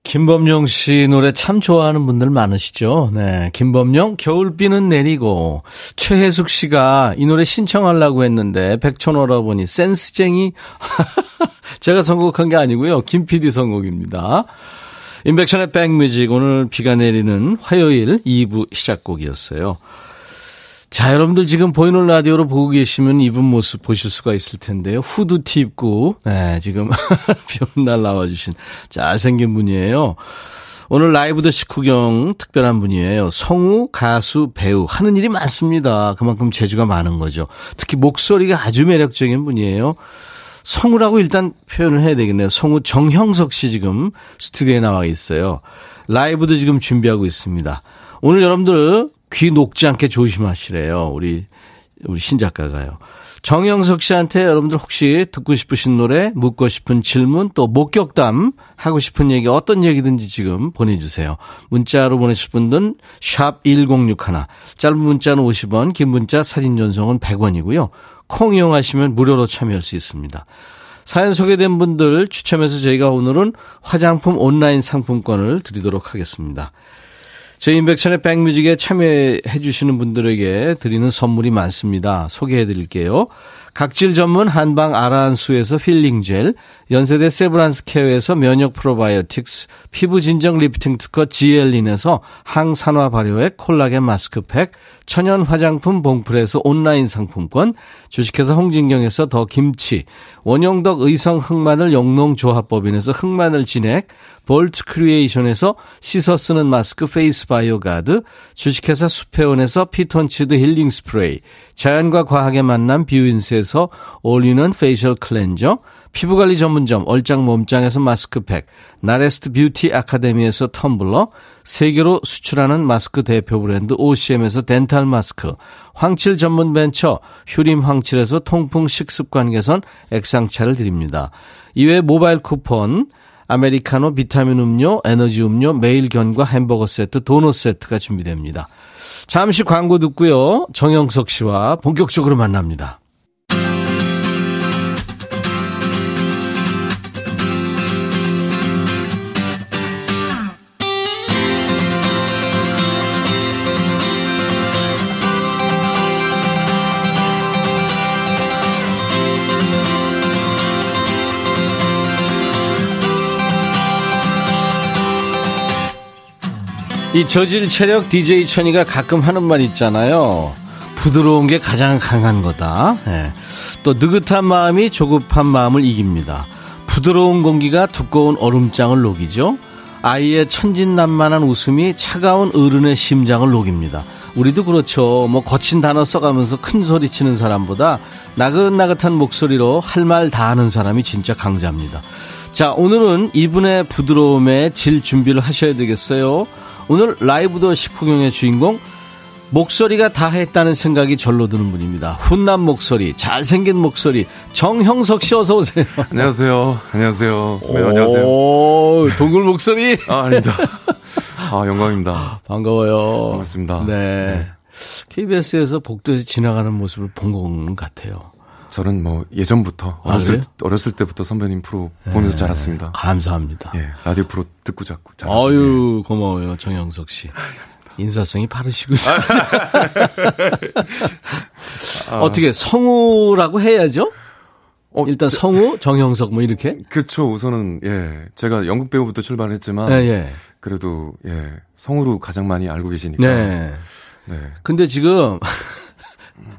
김범용 씨 노래 참 좋아하는 분들 많으시죠? 네, 김범용 겨울비는 내리고 최혜숙 씨가 이 노래 신청하려고 했는데 백천어라보니 센스쟁이. 제가 선곡한 게 아니고요. 김 피디 선곡입니다. 임백천의 백뮤직 오늘 비가 내리는 화요일 이 부 시작곡이었어요. 자 여러분들 지금 보이는 라디오로 보고 계시면 이분 모습 보실 수가 있을 텐데요. 후드티 입고 네, 지금 비 오는 날 나와주신 잘생긴 분이에요. 오늘 라이브 더 식후경 특별한 분이에요. 성우, 가수, 배우 하는 일이 많습니다. 그만큼 재주가 많은 거죠. 특히 목소리가 아주 매력적인 분이에요. 성우라고 일단 표현을 해야 되겠네요. 성우 정형석 씨 지금 스튜디오에 나와 있어요. 라이브도 지금 준비하고 있습니다. 오늘 여러분들 귀 녹지 않게 조심하시래요. 우리 우리 신작가가요. 정영석 씨한테 여러분들 혹시 듣고 싶으신 노래, 묻고 싶은 질문, 또 목격담, 하고 싶은 얘기, 어떤 얘기든지 지금 보내주세요. 문자로 보내실 분들은 샵 천육십일, 짧은 문자는 오십 원, 긴 문자 사진 전송은 백 원이고요. 콩 이용하시면 무료로 참여할 수 있습니다. 사연 소개된 분들 추첨해서 저희가 오늘은 화장품 온라인 상품권을 드리도록 하겠습니다. 저희 임백천의 백뮤직에 참여해 주시는 분들에게 드리는 선물이 많습니다. 소개해 드릴게요. 각질 전문 한방 아라한수에서 힐링젤, 연세대 세브란스 케어에서 면역 프로바이오틱스, 피부 진정 리프팅 특허 지엘린에서 항산화 발효액 콜라겐 마스크팩, 천연 화장품 봉프레에서 온라인 상품권, 주식회사 홍진경에서 더 김치, 원영덕 의성 흑마늘 영농조합법인에서 흑마늘 진액, 볼트 크리에이션에서 씻어 쓰는 마스크 페이스 바이오 가드, 주식회사 수페온에서 피톤치드 힐링 스프레이, 자연과 과학의 만남 뷰인스에서 올리는 페이셜 클렌저, 피부관리 전문점 얼짱 몸짱에서 마스크팩, 나레스트 뷰티 아카데미에서 텀블러, 세계로 수출하는 마스크 대표 브랜드 오씨엠에서 덴탈 마스크, 황칠 전문 벤처 휴림 황칠에서 통풍 식습관 개선 액상차를 드립니다. 이외에 모바일 쿠폰, 아메리카노, 비타민 음료, 에너지 음료, 매일견과 햄버거 세트, 도넛 세트가 준비됩니다. 잠시 광고 듣고요. 정영석 씨와 본격적으로 만납니다. 이 저질 체력 디제이 천이가 가끔 하는 말 있잖아요. 부드러운 게 가장 강한 거다. 예. 또 느긋한 마음이 조급한 마음을 이깁니다. 부드러운 공기가 두꺼운 얼음장을 녹이죠. 아이의 천진난만한 웃음이 차가운 어른의 심장을 녹입니다. 우리도 그렇죠. 뭐 거친 단어 써가면서 큰 소리 치는 사람보다 나긋나긋한 목소리로 할 말 다 하는 사람이 진짜 강자입니다. 자, 오늘은 이분의 부드러움에 질 준비를 하셔야 되겠어요. 오늘 라이브 더 식후경의 주인공, 목소리가 다 했다는 생각이 절로 드는 분입니다. 훈남 목소리, 잘생긴 목소리, 정형석 씨 어서 오세요. 안녕하세요. 안녕하세요. 선배님 안녕하세요. 동굴 목소리. 아, 아닙니다. 아, 영광입니다. 반가워요. 반갑습니다. 네. 네. 케이비에스에서 복도에서 지나가는 모습을 본 것 같아요. 저는 뭐 예전부터 아, 어렸을, 어렸을 때부터 선배님 프로 보면서 예, 자랐습니다. 감사합니다. 예, 라디오 프로 듣고 자꾸. 아유 예. 고마워요 정영석 씨. 인사성이 바르시고. 아, 어떻게 성우라고 해야죠? 어, 일단 저, 성우 정영석 뭐 이렇게. 그렇죠. 우선은 예 제가 연극 배우부터 출발했지만 예, 예. 그래도 예 성우로 가장 많이 알고 계시니까. 네. 네. 근데 지금.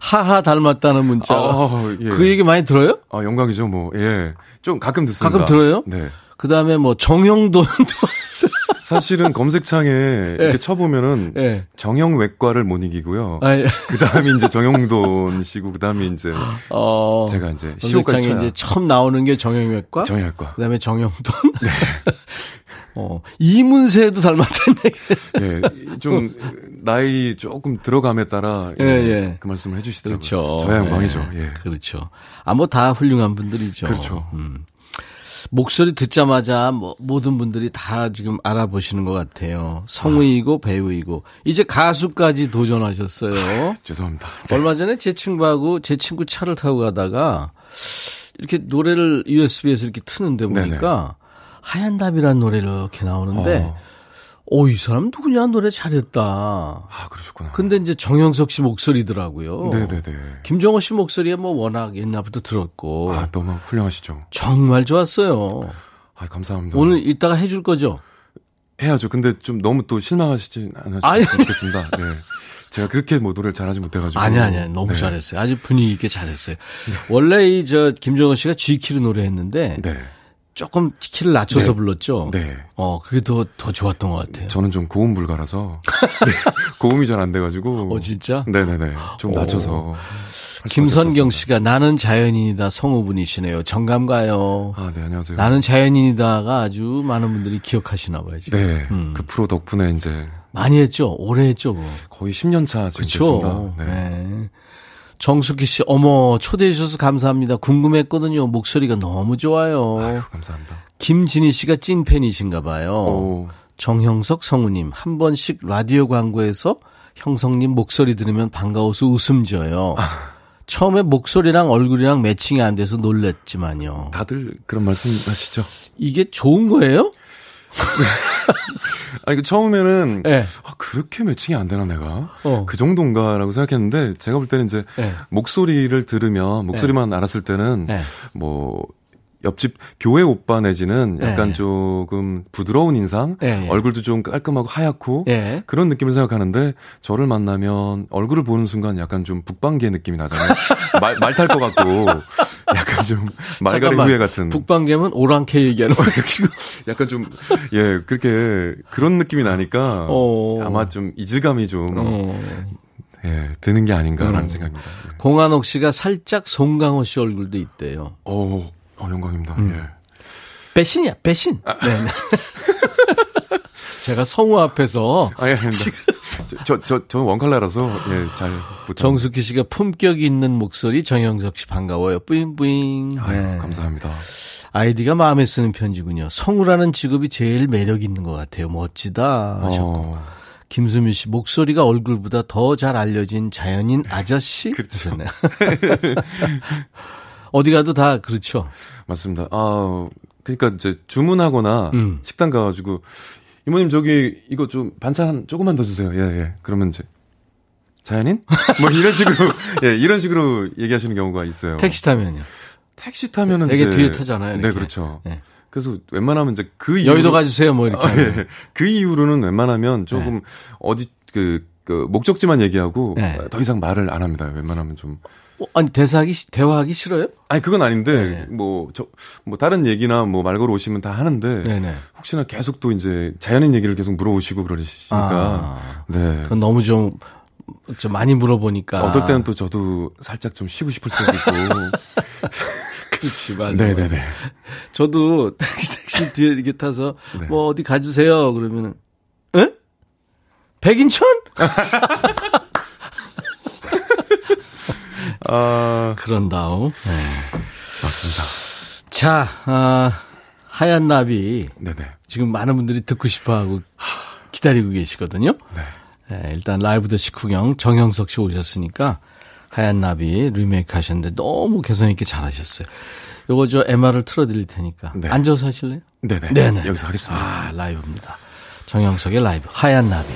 하하 닮았다는 문자. 아, 예. 그 얘기 많이 들어요? 아, 영광이죠, 뭐. 예. 좀 가끔 듣습니다. 가끔 들어요? 네. 그 다음에 뭐, 정형돈. 사실은 검색창에 예. 이렇게 쳐보면은 예. 정형외과를 못 이기고요. 아, 예. 그 다음에 이제 정형돈 씨고, 그 다음에 이제 어, 제가 이제 시험까지 검색창에 이제 처음 나오는 게 정형외과. 정형외과. 그 다음에 정형돈. 네. 어, 이문세도 닮았다는 얘기. 예, 좀, 나이 조금 들어감에 따라. 예, 예. 그 말씀을 해주시더라고요. 그렇죠. 저야 영광이죠. 예. 예. 그렇죠. 아, 뭐 다 훌륭한 분들이죠. 그렇죠. 음. 목소리 듣자마자 뭐, 모든 분들이 다 지금 알아보시는 것 같아요. 성우이고 배우이고. 이제 가수까지 도전하셨어요. 아, 죄송합니다. 네. 얼마 전에 제 친구하고 제 친구 차를 타고 가다가 이렇게 노래를 유에스비에서 이렇게 트는데 보니까 네네. 하얀 나비라는 노래를 이렇게 나오는데, 어. 오, 이 사람 누구냐, 노래 잘했다. 아, 그러셨구나. 근데 이제 정영석 씨 목소리더라고요. 네네네. 김정호 씨 목소리에 뭐 워낙 옛날부터 들었고. 아, 너무 훌륭하시죠. 정말 좋았어요. 아, 감사합니다. 오늘 이따가 해줄 거죠? 해야죠. 근데 좀 너무 또 실망하시진 않으셨겠습니다. 네. 제가 그렇게 뭐 노래를 잘하지 못해가지고. 아니, 아니, 너무 네. 잘했어요. 아주 분위기 있게 잘했어요. 네. 원래 이, 저, 김정호 씨가 G키로 노래했는데. 네. 조금 키를 낮춰서 네. 불렀죠. 네. 어, 그게 더, 더 좋았던 것 같아요. 저는 좀 고음 불가라서. 네. 고음이 잘 안 돼가지고. 어, 진짜? 네네네. 좀 낮춰서. 김선경 씨가 나는 자연인이다 성우분이시네요. 정감 가요. 아, 네, 안녕하세요. 나는 자연인이다가 아주 많은 분들이 기억하시나 봐요. 지금. 네. 음. 그 프로 덕분에 이제. 많이 했죠. 오래 했죠. 그거. 거의 십 년 차 지금 됐습니다. 네. 네. 정숙희 씨, 어머, 초대해 주셔서 감사합니다. 궁금했거든요. 목소리가 너무 좋아요. 아유, 감사합니다. 김진희 씨가 찐팬이신가 봐요. 오. 정형석 성우님, 한 번씩 라디오 광고에서 형성님 목소리 들으면 반가워서 웃음 져요. 아. 처음에 목소리랑 얼굴이랑 매칭이 안 돼서 놀랬지만요. 다들 그런 말씀 하시죠? 이게 좋은 거예요? 아니, 그 처음에는, 네. 아, 그렇게 매칭이 안 되나, 내가? 어. 그 정도인가라고 생각했는데, 제가 볼 때는 이제, 네. 목소리를 들으면, 목소리만 네. 알았을 때는, 네. 뭐, 옆집 교회 오빠 내지는 약간 네. 조금 부드러운 인상, 네. 얼굴도 좀 깔끔하고 하얗고, 네. 그런 느낌을 생각하는데, 저를 만나면 얼굴을 보는 순간 약간 좀 북방계 느낌이 나잖아요. 말, 말 탈 것 같고. 약간 좀 말갈이 후회 같은. 북방개면 오랑캐 얘기하는 거예요. 약간 좀 예 그렇게 그런 느낌이 나니까 어. 아마 좀 이질감이 좀 어. 예, 드는 게 아닌가라는 음. 생각입니다. 공한옥 씨가 살짝 송강호 씨 얼굴도 있대요. 어. 어, 영광입니다. 음. 예. 배신이야, 배신. 아. 네. 제가 성우 앞에서. 아, 예, 저, 저, 저는 원칼라라서, 예, 잘. 부탁. 정숙희 씨가 품격 있는 목소리, 정영석 씨 반가워요. 뿌잉뿌잉. 아유, 네. 감사합니다. 아이디가 마음에 쓰는 편지군요. 성우라는 직업이 제일 매력 있는 것 같아요. 멋지다. 하셨고. 어. 김수민 씨, 목소리가 얼굴보다 더 잘 알려진 자연인 아저씨? 그렇죠. 어디 가도 다 그렇죠. 맞습니다. 아, 그러니까 이제 주문하거나 음. 식당 가가지고, 이모님 저기 이거 좀 반찬 조금만 더 주세요. 예예. 예. 그러면 이제 자연인? 뭐 이런 식으로 예 이런 식으로 얘기하시는 경우가 있어요. 택시 타면요. 택시 타면은 되게 이제, 뒤에 타잖아요. 이렇게. 네 그렇죠. 예. 그래서 웬만하면 이제 그 이후로, 여의도 가주세요. 뭐 이렇게. 아, 예. 그 이후로는 웬만하면 조금 예. 어디 그, 그 목적지만 얘기하고 예. 더 이상 말을 안 합니다. 웬만하면 좀. 어, 아니 대사하기 대화하기 싫어요? 아니 그건 아닌데 뭐 저 뭐 다른 얘기나 뭐 말 걸어 오시면 다 하는데 네네. 혹시나 계속 또 이제 자연인 얘기를 계속 물어오시고 그러시니까 아, 네. 그건 너무 좀 좀 많이 물어보니까 어떨 때는 또 저도 살짝 좀 쉬고 싶을 때도 있고. 그렇지만 네네네. 뭐. 저도 택시 뒤에 이렇게 타서 네. 뭐 어디 가주세요 그러면은 응? 백인천? 아, 그런다오. 네. 맞습니다. 자, 아, 하얀 나비. 네네. 지금 많은 분들이 듣고 싶어하고 기다리고 계시거든요. 네. 네, 일단 라이브 더 식후경 정영석 씨 오셨으니까 하얀 나비 리메이크 하셨는데 너무 개성있게 잘하셨어요. 요거 저 엠알을 틀어드릴 테니까. 네. 앉아서 하실래요? 네네. 네네. 여기서 하겠습니다. 아, 라이브입니다. 정영석의 라이브. 하얀 나비.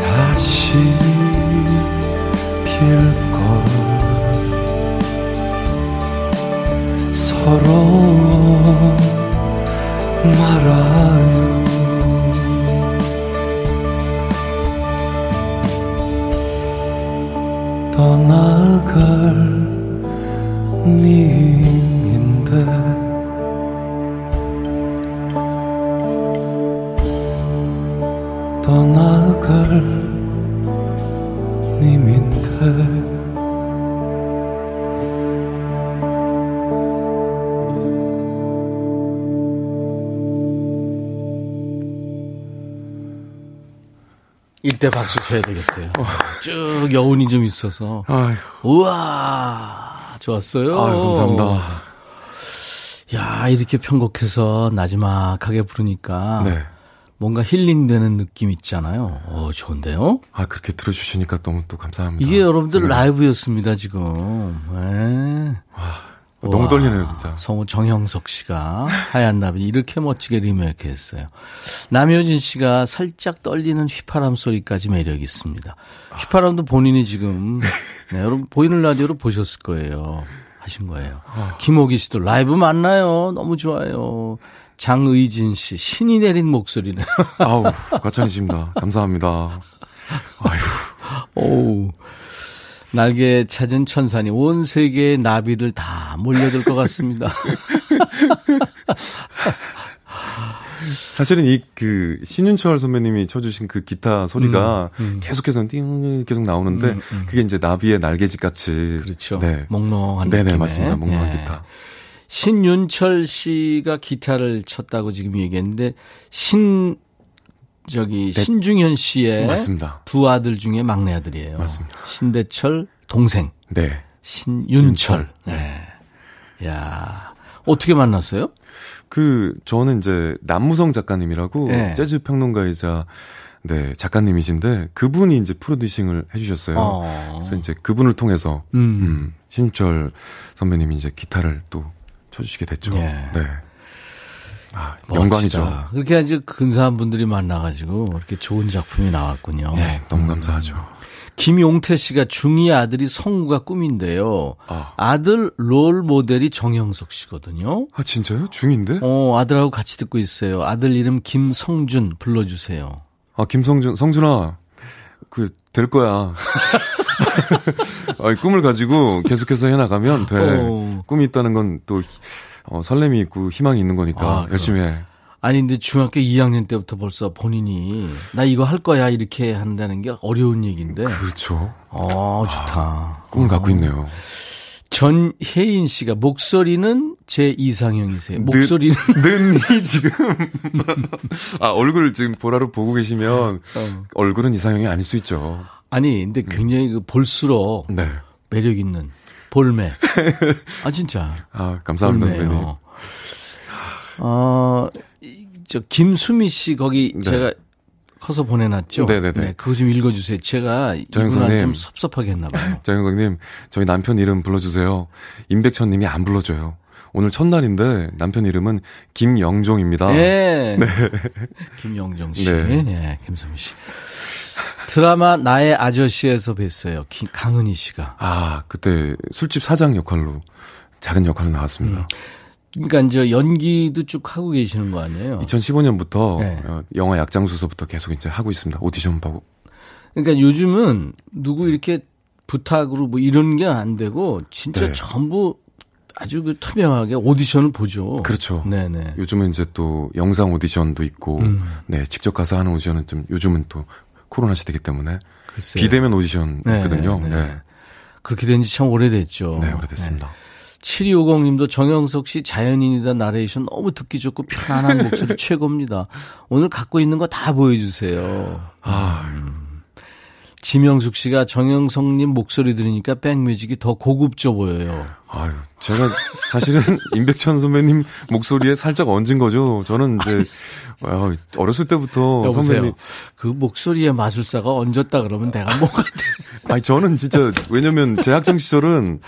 다시 필걸 걸어 말아요. 떠나갈 님인데 떠나갈 님인데 이때 박수 쳐야 되겠어요. 어. 쭉 여운이 좀 있어서. 아이고. 우와, 좋았어요. 아유, 감사합니다. 야, 이렇게 편곡해서 나지막하게 부르니까 네. 뭔가 힐링되는 느낌 있잖아요. 어, 좋은데요? 아, 그렇게 들어주시니까 너무 또 감사합니다. 이게 여러분들 네. 라이브였습니다, 지금. 네. 와, 너무 떨리네요, 진짜. 성우 정영석 씨가 하얀 나비 이렇게 멋지게 리메이크했어요. 남효진 씨가 살짝 떨리는 휘파람 소리까지 매력이 있습니다. 휘파람도 본인이 지금 네, 여러분 보이는 라디오로 보셨을 거예요. 하신 거예요. 김호기 씨도 라이브 만나요. 너무 좋아요. 장의진 씨 신이 내린 목소리네요. 아우 과찬이십니다. 감사합니다. 아유 오우. 날개 찾은 천사니 온 세계의 나비들 다 몰려들 것 같습니다. 사실은 이 그 신윤철 선배님이 쳐주신 그 기타 소리가 음, 음. 계속해서 띵 계속 나오는데 음, 음. 그게 이제 나비의 날개짓 같이 그렇죠. 네. 몽롱한 네네 느낌의. 맞습니다. 몽롱한 네. 기타. 신윤철 씨가 기타를 쳤다고 지금 얘기했는데 신 저기 대... 신중현 씨의 맞습니다. 두 아들 중에 막내 아들이에요. 맞습니다. 신대철 동생. 네. 신윤철. 네. 네. 야 어떻게 만났어요? 그 저는 이제 남무성 작가님이라고 네. 재즈 평론가이자 네 작가님이신데 그분이 이제 프로듀싱을 해주셨어요. 어. 그래서 이제 그분을 통해서 음. 음, 신윤철 선배님이 이제 기타를 또 쳐주시게 됐죠. 네. 네. 아, 영광이죠. 그렇게 이제 근사한 분들이 만나가지고 이렇게 좋은 작품이 나왔군요. 네, 너무 음. 감사하죠. 김용태 씨가 중이 아들이 성우가 꿈인데요. 아. 아들 롤 모델이 정영석 씨거든요. 아, 진짜요? 중인데? 어, 아들하고 같이 듣고 있어요. 아들 이름 김성준 불러주세요. 아, 김성준, 성준아, 그, 될 거야. 아, 꿈을 가지고 계속해서 해나가면 돼. 어. 꿈이 있다는 건 또, 어, 설렘이 있고 희망이 있는 거니까 아, 열심히 해. 아니 근데 중학교 이 학년 때부터 벌써 본인이 나 이거 할 거야 이렇게 한다는 게 어려운 얘기인데. 그렇죠. 어 좋다. 아, 꿈을 어. 갖고 있네요. 전혜인 씨가 목소리는 제 이상형이세요. 목소리는 는이 지금 아 얼굴 지금 보라로 보고 계시면 어. 얼굴은 이상형이 아닐 수 있죠. 아니 근데 굉장히 그 볼수록 네. 매력 있는. 볼매. 아, 진짜. 아, 감사합니다, 선배님. 어, 저, 김수미 씨, 거기 네. 제가 커서 보내놨죠? 네네네. 네, 그거 좀 읽어주세요. 제가 이분한테 좀 섭섭하게 했나봐요. 정영석님, 저희 남편 이름 불러주세요. 임백천 님이 안 불러줘요. 오늘 첫날인데 남편 이름은 김영종입니다. 네. 네. 김영종 씨. 네. 네, 김수미 씨. 드라마 나의 아저씨에서 뵀어요. 강은희 씨가. 아, 그때 술집 사장 역할로 작은 역할로 나왔습니다. 음. 그러니까 이제 연기도 쭉 하고 계시는 거 아니에요? 이천십오 년부터 네. 영화 약장수서부터 계속 이제 하고 있습니다. 오디션 보고. 그러니까 요즘은 누구 이렇게 부탁으로 뭐 이런 게 안 되고 진짜 네. 전부 아주 그 투명하게 오디션을 보죠. 그렇죠. 네네. 요즘은 이제 또 영상 오디션도 있고, 음. 네 직접 가서 하는 오디션은 좀 요즘은 또 코로나 시대이기 때문에 글쎄요. 비대면 오디션 네, 있거든요. 네. 네. 그렇게 된 지 참 오래됐죠. 네, 오래됐습니다. 네. 칠이오공님도 정영석 씨 자연인이다 나레이션 너무 듣기 좋고 편안한 목소리 최고입니다. 오늘 갖고 있는 거 다 보여주세요. 아, 음. 지명숙 씨가 정영석님 목소리 들으니까 백뮤직이 더 고급져 보여요. 아유, 제가 사실은 임백천 선배님 목소리에 살짝 얹은 거죠. 저는 이제 어렸을 때부터 여보세요. 선배님 그 목소리에 마술사가 얹었다 그러면 내가 뭐 같아. 아니 저는 진짜 왜냐면 제 학창 시절은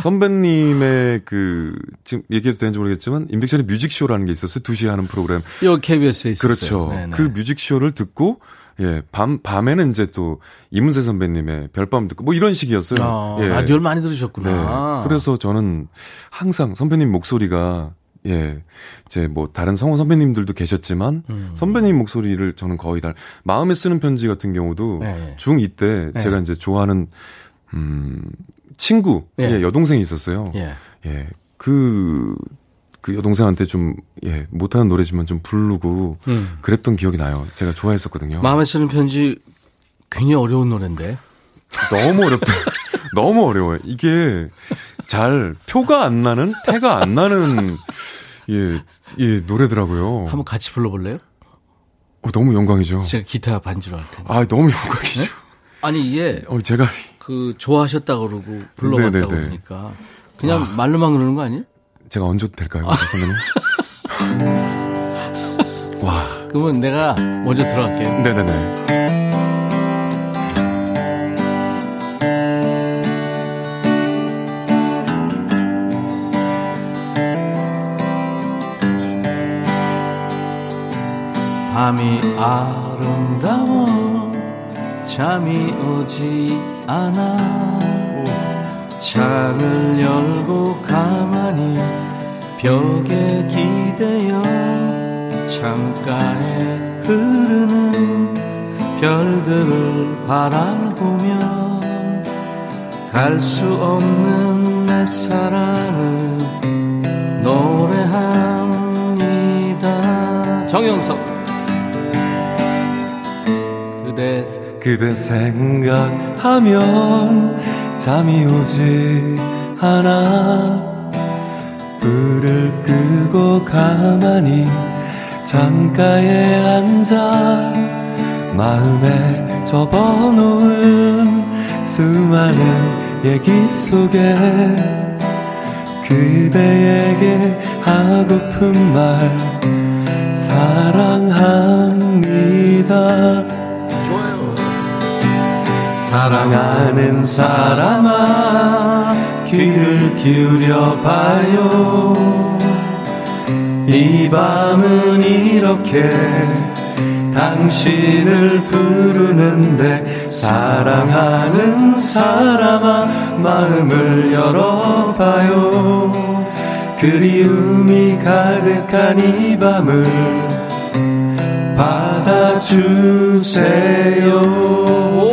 선배님의 그 지금 얘기해도 되는지 모르겠지만 임백천의 뮤직쇼라는 게 있었어요. 두 시에 하는 프로그램. 요 케이비에스에 있었어요. 그렇죠. 네네. 그 뮤직쇼를 듣고 예, 밤, 밤에는 이제 또 이문세 선배님의 별밤 듣고 뭐 이런 식이었어요. 아, 예. 라디오를 많이 들으셨구나. 네, 그래서 저는 항상 선배님 목소리가 예, 이제 뭐 다른 성우 선배님들도 계셨지만 음. 선배님 목소리를 저는 거의 다 마음에 쓰는 편지 같은 경우도 네. 중이 때 네. 제가 이제 좋아하는 음, 친구, 예. 예, 여동생이 있었어요. 예, 예, 그. 그 여동생한테 좀, 예, 못하는 노래지만 좀 부르고 음. 그랬던 기억이 나요. 제가 좋아했었거든요. 마음에 쓰는 편지 굉장히 어려운 노래인데. 너무 어렵다. 너무 어려워요. 이게 잘 표가 안 나는, 태가 안 나는, 예, 예, 노래더라고요. 한번 같이 불러볼래요? 어, 너무 영광이죠. 제가 기타 반주를 할 텐데. 아, 너무 영광이죠. 네? 아니, 이게. 어, 제가. 그, 좋아하셨다고 그러고 불러봤다고 그러니까. 그냥 와. 말로만 그러는 거 아니에요? 제가 얹어도 될까요? 아. 선배님? 와. 그러면 내가 먼저 들어갈게요. 네네네. 밤이 아름다워 잠이 오지 않아 창을 열고 가만히 벽에 기대어 창가에 흐르는 별들을 바라보며 갈 수 없는 내 사랑을 노래합니다. 정영석 그대 그대 생각하면 잠이 오지 않아 불을 끄고 가만히 창가에 앉아 마음에 접어놓은 수많은 얘기 속에 그대에게 하고픈 말 사랑합니다. 사랑하는 사람아 귀를 기울여 봐요. 이 밤은 이렇게 당신을 부르는데 사랑하는 사람아 마음을 열어봐요. 그리움이 가득한 이 밤을 받아주세요.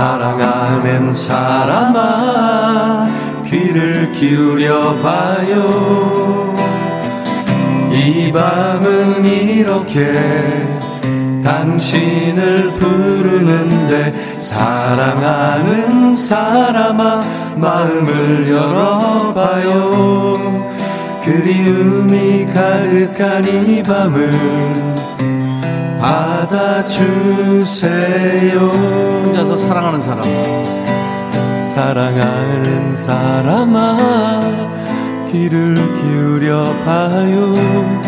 사랑하는 사람아 귀를 기울여봐요. 이 밤은 이렇게 당신을 부르는데 사랑하는 사람아 마음을 열어봐요. 그리움이 가득한 이 밤을 받아주세요. 혼자서 사랑하는 사람 사랑하는 사람아 귀를 기울여봐요.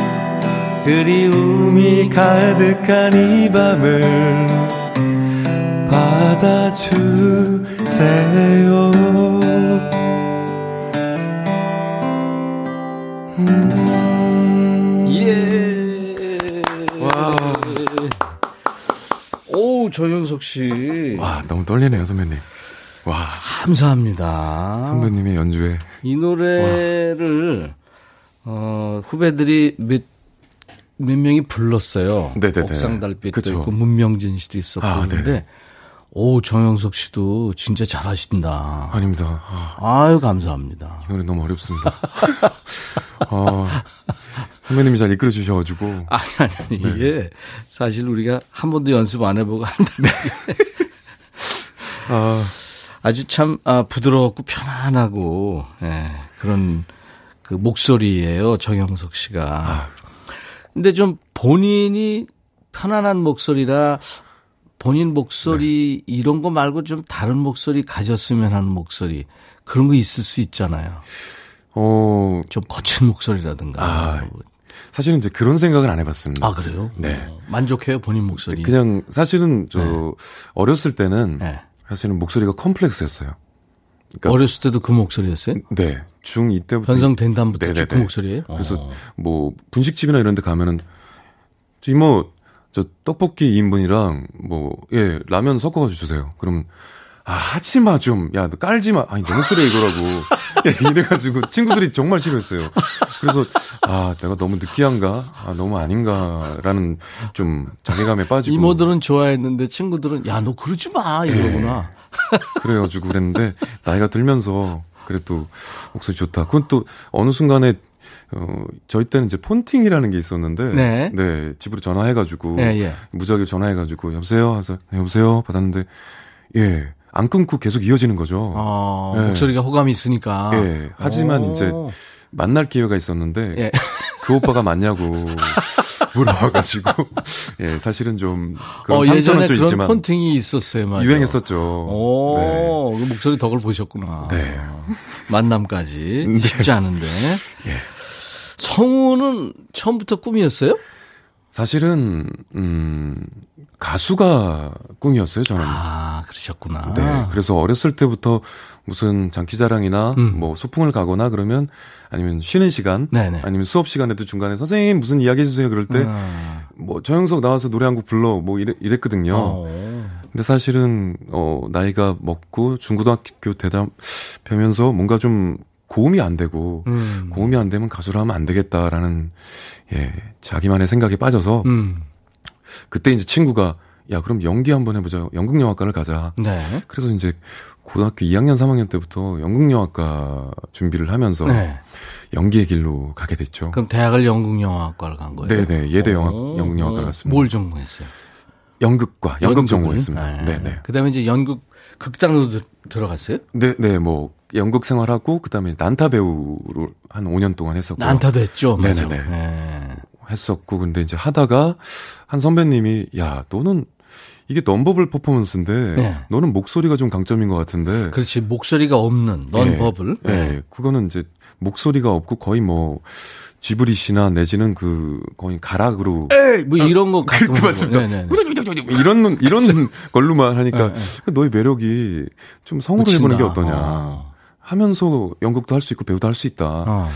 그리움이 가득한 이 밤을 받아주세요. 음. 예. 정영석 씨. 와, 너무 떨리네요, 선배님. 와. 감사합니다. 선배님의 연주에. 이 노래를, 어, 후배들이 몇, 몇 명이 불렀어요. 네네네. 옥상달빛도 그쵸. 있고, 문명진 씨도 있었고. 아, 그런데, 네. 오, 정영석 씨도 진짜 잘하신다. 아닙니다. 아. 아유, 감사합니다. 이 노래 너무 어렵습니다. 어. 선배님이 잘 이끌어 주셔가지고. 아니, 아니, 아니. 네. 이게 사실 우리가 한 번도 연습 안 해보고 한다는 게. 아. 아주 참, 아, 부드럽고 편안하고, 예, 네, 그런 그 목소리예요 정영석 씨가. 아. 근데 좀 본인이 편안한 목소리라 본인 목소리 네. 이런 거 말고 좀 다른 목소리 가졌으면 하는 목소리 그런 거 있을 수 있잖아요. 어. 좀 거친 목소리라든가. 아. 사실은 이제 그런 생각은 안 해봤습니다. 아, 그래요? 네. 어, 만족해요, 본인 목소리? 그냥 사실은 저 네. 어렸을 때는 네. 사실은 목소리가 컴플렉스였어요. 그러니까 어렸을 때도 그 목소리였어요? 네. 중이 때부터. 변성된 다음부터 쭉 그 목소리예요? 그래서 어. 뭐 분식집이나 이런 데 가면은 이모 저 떡볶이 이 인분이랑 뭐 예 라면 섞어가지고 주세요. 그러면 아 하지마 좀 야 너 깔지마 아니 내 목소리야 이거라고 야, 이래가지고 친구들이 정말 싫어했어요. 그래서 아 내가 너무 느끼한가 아 너무 아닌가라는 좀 자괴감에 빠지고 이모들은 좋아했는데 친구들은 야 너 그러지 마 이러구나. 예, 그래가지고 그랬는데 나이가 들면서 그래도 목소리 좋다. 그건 또 어느 순간에 어, 저희 때는 이제 폰팅이라는 게 있었는데, 네. 네, 집으로 전화해가지고, 예, 예. 무작위로 전화해가지고, 여보세요? 하면서, 네, 여보세요? 받았는데, 예, 안 끊고 계속 이어지는 거죠. 아, 예. 목소리가 호감이 있으니까. 예, 하지만 오. 이제 만날 기회가 있었는데, 예. 그 오빠가 맞냐고 물어봐가지고, 예, 사실은 좀, 그런 어, 예전에 좀 그런 있지만 폰팅이 있었어요, 맞아요. 유행했었죠. 오, 네. 그 목소리 덕을 보셨구나. 네. 만남까지. 네. 쉽지 않은데. 예. 성우는 처음부터 꿈이었어요? 사실은 음, 가수가 꿈이었어요 저는. 아 그러셨구나. 네, 그래서 어렸을 때부터 무슨 장기자랑이나 음. 뭐 소풍을 가거나 그러면 아니면 쉬는 시간, 네네. 아니면 수업 시간에도 중간에 선생님 무슨 이야기 해주세요 그럴 때 뭐 음. 정영석 나와서 노래 한 곡 불러 뭐 이래, 이랬거든요. 어. 근데 사실은 어, 나이가 먹고 중고등학교 되다 뵈면서 뭔가 좀 고음이 안 되고 음. 고음이 안 되면 가수를 하면 안 되겠다라는 예 자기만의 생각에 빠져서 음. 그때 이제 친구가 야 그럼 연기 한번 해보자 연극영화과를 가자. 네. 그래서 이제 고등학교 이 학년 삼 학년 때부터 연극영화과 준비를 하면서 네. 연기의 길로 가게 됐죠. 그럼 대학을 연극영화과를 간 거예요? 네네 예대 영화, 연극영화과를 갔습니다. 뭘 전공했어요? 연극과 연극, 연극 전공했습니다. 네네. 네. 그다음에 이제 연극 극단으로 들어갔어요? 네네 뭐. 연극 생활하고 그다음에 난타 배우를 한 오 년 동안 했었고 난타도 했죠. 네네네. 맞아. 네. 했었고 근데 이제 하다가 한 선배님이 야 너는 이게 넘버블 퍼포먼스인데 네. 너는 목소리가 좀 강점인 것 같은데. 그렇지 목소리가 없는 넘버블. 네. 네. 네. 그거는 이제 목소리가 없고 거의 뭐 지브리시나 내지는 그 거의 가락으로. 에이 뭐 이런 거 가끔. 그 맞습니다. 이런 이런 걸로만 하니까 네, 네. 너의 매력이 좀 성우로 해보는 게 어떠냐. 아. 하면서 연극도 할 수 있고 배우도 할 수 있다. 어.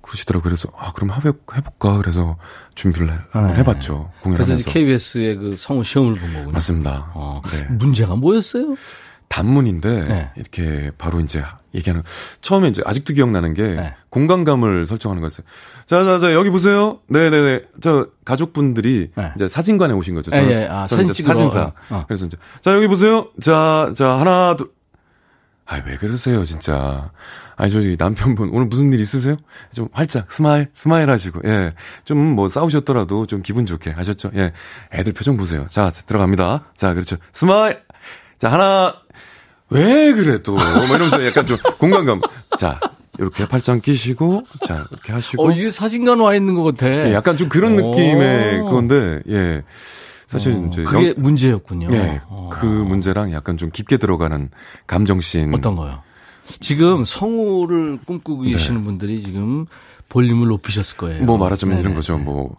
그러시더라고요. 그래서 아 그럼 해볼까 그래서 준비를 네. 해봤죠. 공연하면서. 그래서 케이비에스의 그 성우 시험을 본 거군요. 맞습니다. 어. 네. 문제가 뭐였어요? 단문인데 네. 이렇게 바로 이제 얘기하는 처음에 이제 아직도 기억나는 게 네. 공간감을 설정하는 거였어요. 자자자 여기 보세요. 네네네. 저 가족분들이 네. 이제 사진관에 오신 거죠. 저는, 네, 네. 아, 저는 사진 사진사. 어. 그래서 이제 자 여기 보세요. 자자 자, 하나 둘. 아, 왜 그러세요, 진짜. 아니, 저기 남편분, 오늘 무슨 일 있으세요? 좀 활짝, 스마일, 스마일 하시고, 예. 좀 뭐 싸우셨더라도 좀 기분 좋게 하셨죠? 예. 애들 표정 보세요. 자, 들어갑니다. 자, 그렇죠. 스마일! 자, 하나, 왜 그래, 또. 뭐 이러면서 약간 좀 공감감. 자. 이렇게 팔짱 끼시고, 자, 이렇게 하시고. 어, 이게 사진관 와 있는 것 같아. 예, 약간 좀 그런 느낌의 그건데, 예. 사실 어, 이제 그게 영... 문제였군요. 네, 어. 그 문제랑 약간 좀 깊게 들어가는 감정씬. 어떤 거요? 지금 성우를 꿈꾸고 네. 계시는 분들이 지금 볼륨을 높이셨을 거예요. 뭐 말하자면 네네. 이런 거죠. 뭐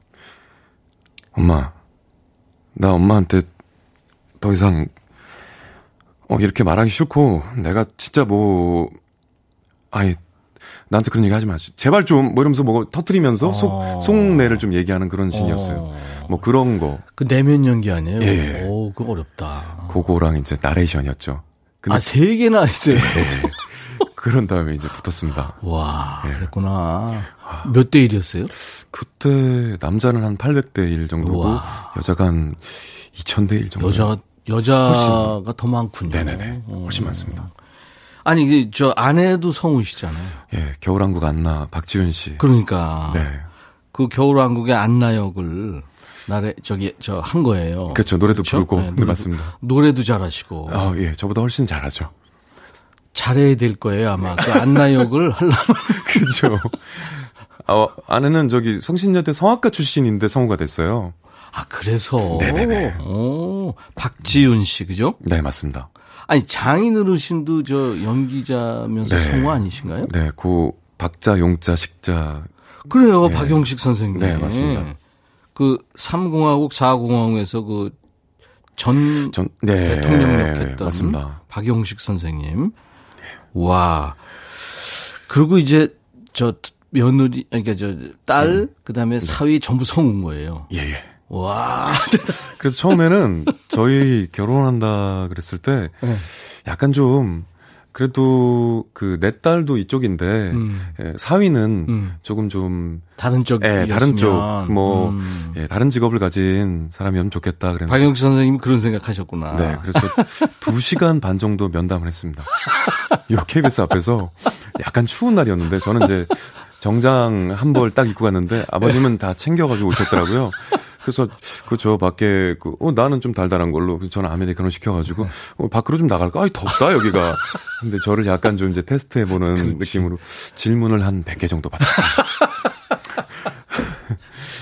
엄마, 나 엄마한테 더 이상 어, 이렇게 말하기 싫고 내가 진짜 뭐 아예 나한테 그런 얘기 하지 마시고 제발 좀 뭐 이러면서 뭐 터뜨리면서 속, 속내를 좀 얘기하는 그런 신이었어요. 뭐 그런 거. 그 내면 연기 아니에요? 예. 오, 그거 어렵다. 그거랑 이제 나레이션이었죠. 근데 아, 세 개나 했어요? 예. 그런 다음에 이제 붙었습니다. 와, 예. 그랬구나. 몇 대 일이었어요? 그때 남자는 한 팔백 대 일 정도고 우와. 여자가 한 이천 대 일 정도. 여자, 여자가 훨씬. 더 많군요. 네네네. 훨씬 오. 많습니다. 아니 이게 저 아내도 성우시잖아요. 예, 겨울왕국 안나 박지윤 씨. 그러니까. 네. 그 겨울왕국의 안나 역을 나래 저기 저 한 거예요. 그렇죠. 노래도 그렇죠? 부르고. 네, 노래도, 네, 맞습니다. 노래도 잘하시고. 아, 예. 저보다 훨씬 잘하죠. 잘해야 될 거예요, 아마. 그 안나 역을 하려면 그렇죠. 아, 아내는 저기 성신여대 성악가 출신인데 성우가 됐어요. 아, 그래서. 네네네. 오, 박지윤 씨 그죠? 네, 맞습니다. 아니 장인 어르신도 저 연기자면서 네. 성우 아니신가요? 네, 고 박자, 용자, 식자 그래요, 네. 박용식 선생님. 네, 맞습니다. 그 삼공화국, 사공화국에서 그 전, 전 네, 대통령 역했던 네, 맞습니다. 박용식 선생님. 네. 와. 그리고 이제 저 며느리, 그러니까 저 딸, 네. 그다음에 네. 사위 전부 성운 거예요. 예, 예. 와. 그래서 처음에는 저희 결혼한다 그랬을 때 네. 약간 좀 그래도 그 내 딸도 이쪽인데 음. 예, 사위는 음. 조금 좀 다른 쪽, 예, 다른 쪽, 뭐 음. 예, 다른 직업을 가진 사람이면 좋겠다 그랬는데 박영식 선생님이 그런 생각하셨구나. 네, 그래서 두 시간 반 정도 면담을 했습니다. 요 케이비에스 앞에서 약간 추운 날이었는데 저는 이제 정장 한 벌 딱 입고 갔는데 아버님은 다 챙겨가지고 오셨더라고요. 그래서 그저 밖에 그 어 나는 좀 달달한 걸로 그래서 저는 아메리카노 시켜가지고 어, 밖으로 좀 나갈까? 아이 덥다 여기가. 근데 저를 약간 좀 이제 테스트해보는 그렇지. 느낌으로 질문을 한 백 개 정도 받았습니다.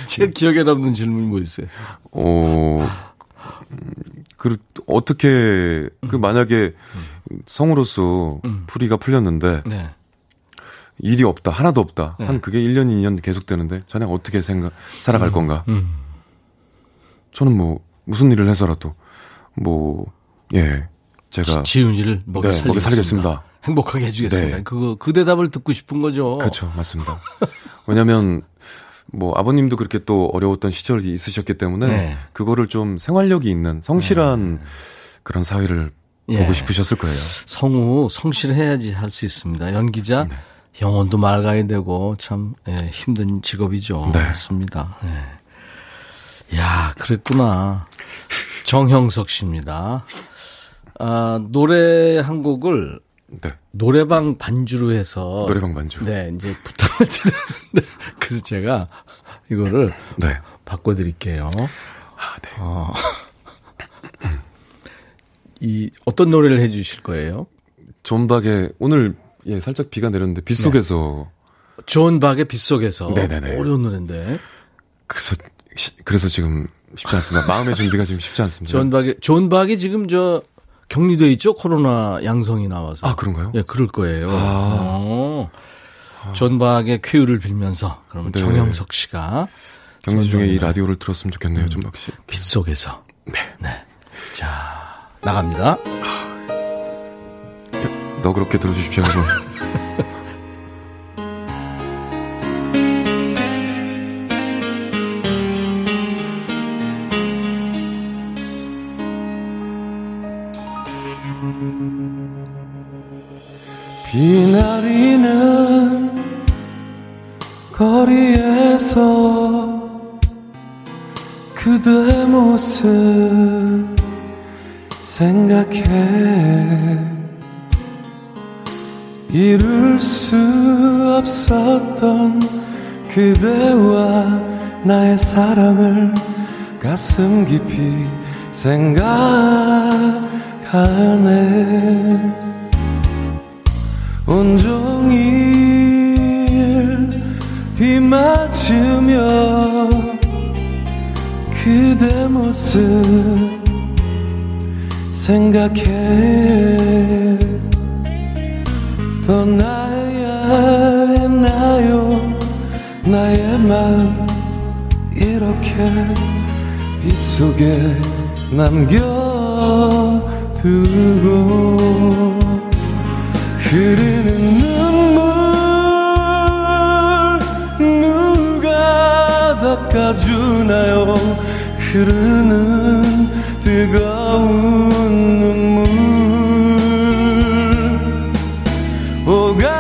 제 기억에 남는 질문이 뭐 있어요? 어, 그 어떻게 그 만약에 음. 성으로서 음. 풀이가 풀렸는데. 네. 일이 없다. 하나도 없다. 네. 한 그게 일 년, 이 년 계속되는데 자네 어떻게 생각 살아갈 음, 건가? 음. 저는 뭐 무슨 일을 해서라도 뭐 예. 제가 지훈이를 먹여, 네, 먹여 살리겠습니다. 행복하게 해 주겠습니다. 네. 그거 그 대답을 듣고 싶은 거죠. 그렇죠. 맞습니다. 왜냐면 뭐 아버님도 그렇게 또 어려웠던 시절이 있으셨기 때문에 네. 그거를 좀 생활력이 있는 성실한 네. 그런 사회를 예. 보고 싶으셨을 거예요. 성우 성실해야지 할 수 있습니다. 연기자 네. 영혼도 맑아야 되고 참 예, 힘든 직업이죠. 네. 맞습니다. 예. 야, 그랬구나. 정형석 씨입니다. 아, 노래 한 곡을 네. 노래방 반주로 해서 노래방 반주. 네, 이제 부탁을 드렸는데 그래서 제가 이거를 네. 바꿔 드릴게요. 아, 네. 어. 이 어떤 노래를 해 주실 거예요? 존박의 오늘 예, 살짝 비가 내렸는데 빗속에서 네. 존 박의 빗속에서 네네네. 어려운 노래인데 그래서 시, 그래서 지금 쉽지 않습니다. 마음의 준비가 지금 쉽지 않습니다. 존 박의 존 박이 지금 저 격리돼 있죠. 코로나 양성이 나와서. 아 그런가요? 예, 그럴 거예요. 아. 아. 존 박의 쾌유를 빌면서 그러면 네. 정영석 씨가 격리 중에 이 라디오를 들었으면 좋겠네요, 음, 존 박 씨. 빗속에서. 네. 네. 자 나갑니다. 아. 너그럽게 들어주십시오, 여러분. 비 내리는 거리에서 그대 모습 생각해 이룰 수 없었던 그대와 나의 사랑을 가슴 깊이 생각하네 온종일 비 맞으며 그대 모습 생각해 떠나야 했나요 나의 마음 이렇게 빗속에 남겨두고 흐르는 눈물 누가 닦아주나요 흐르는 뜨거운 눈물 누가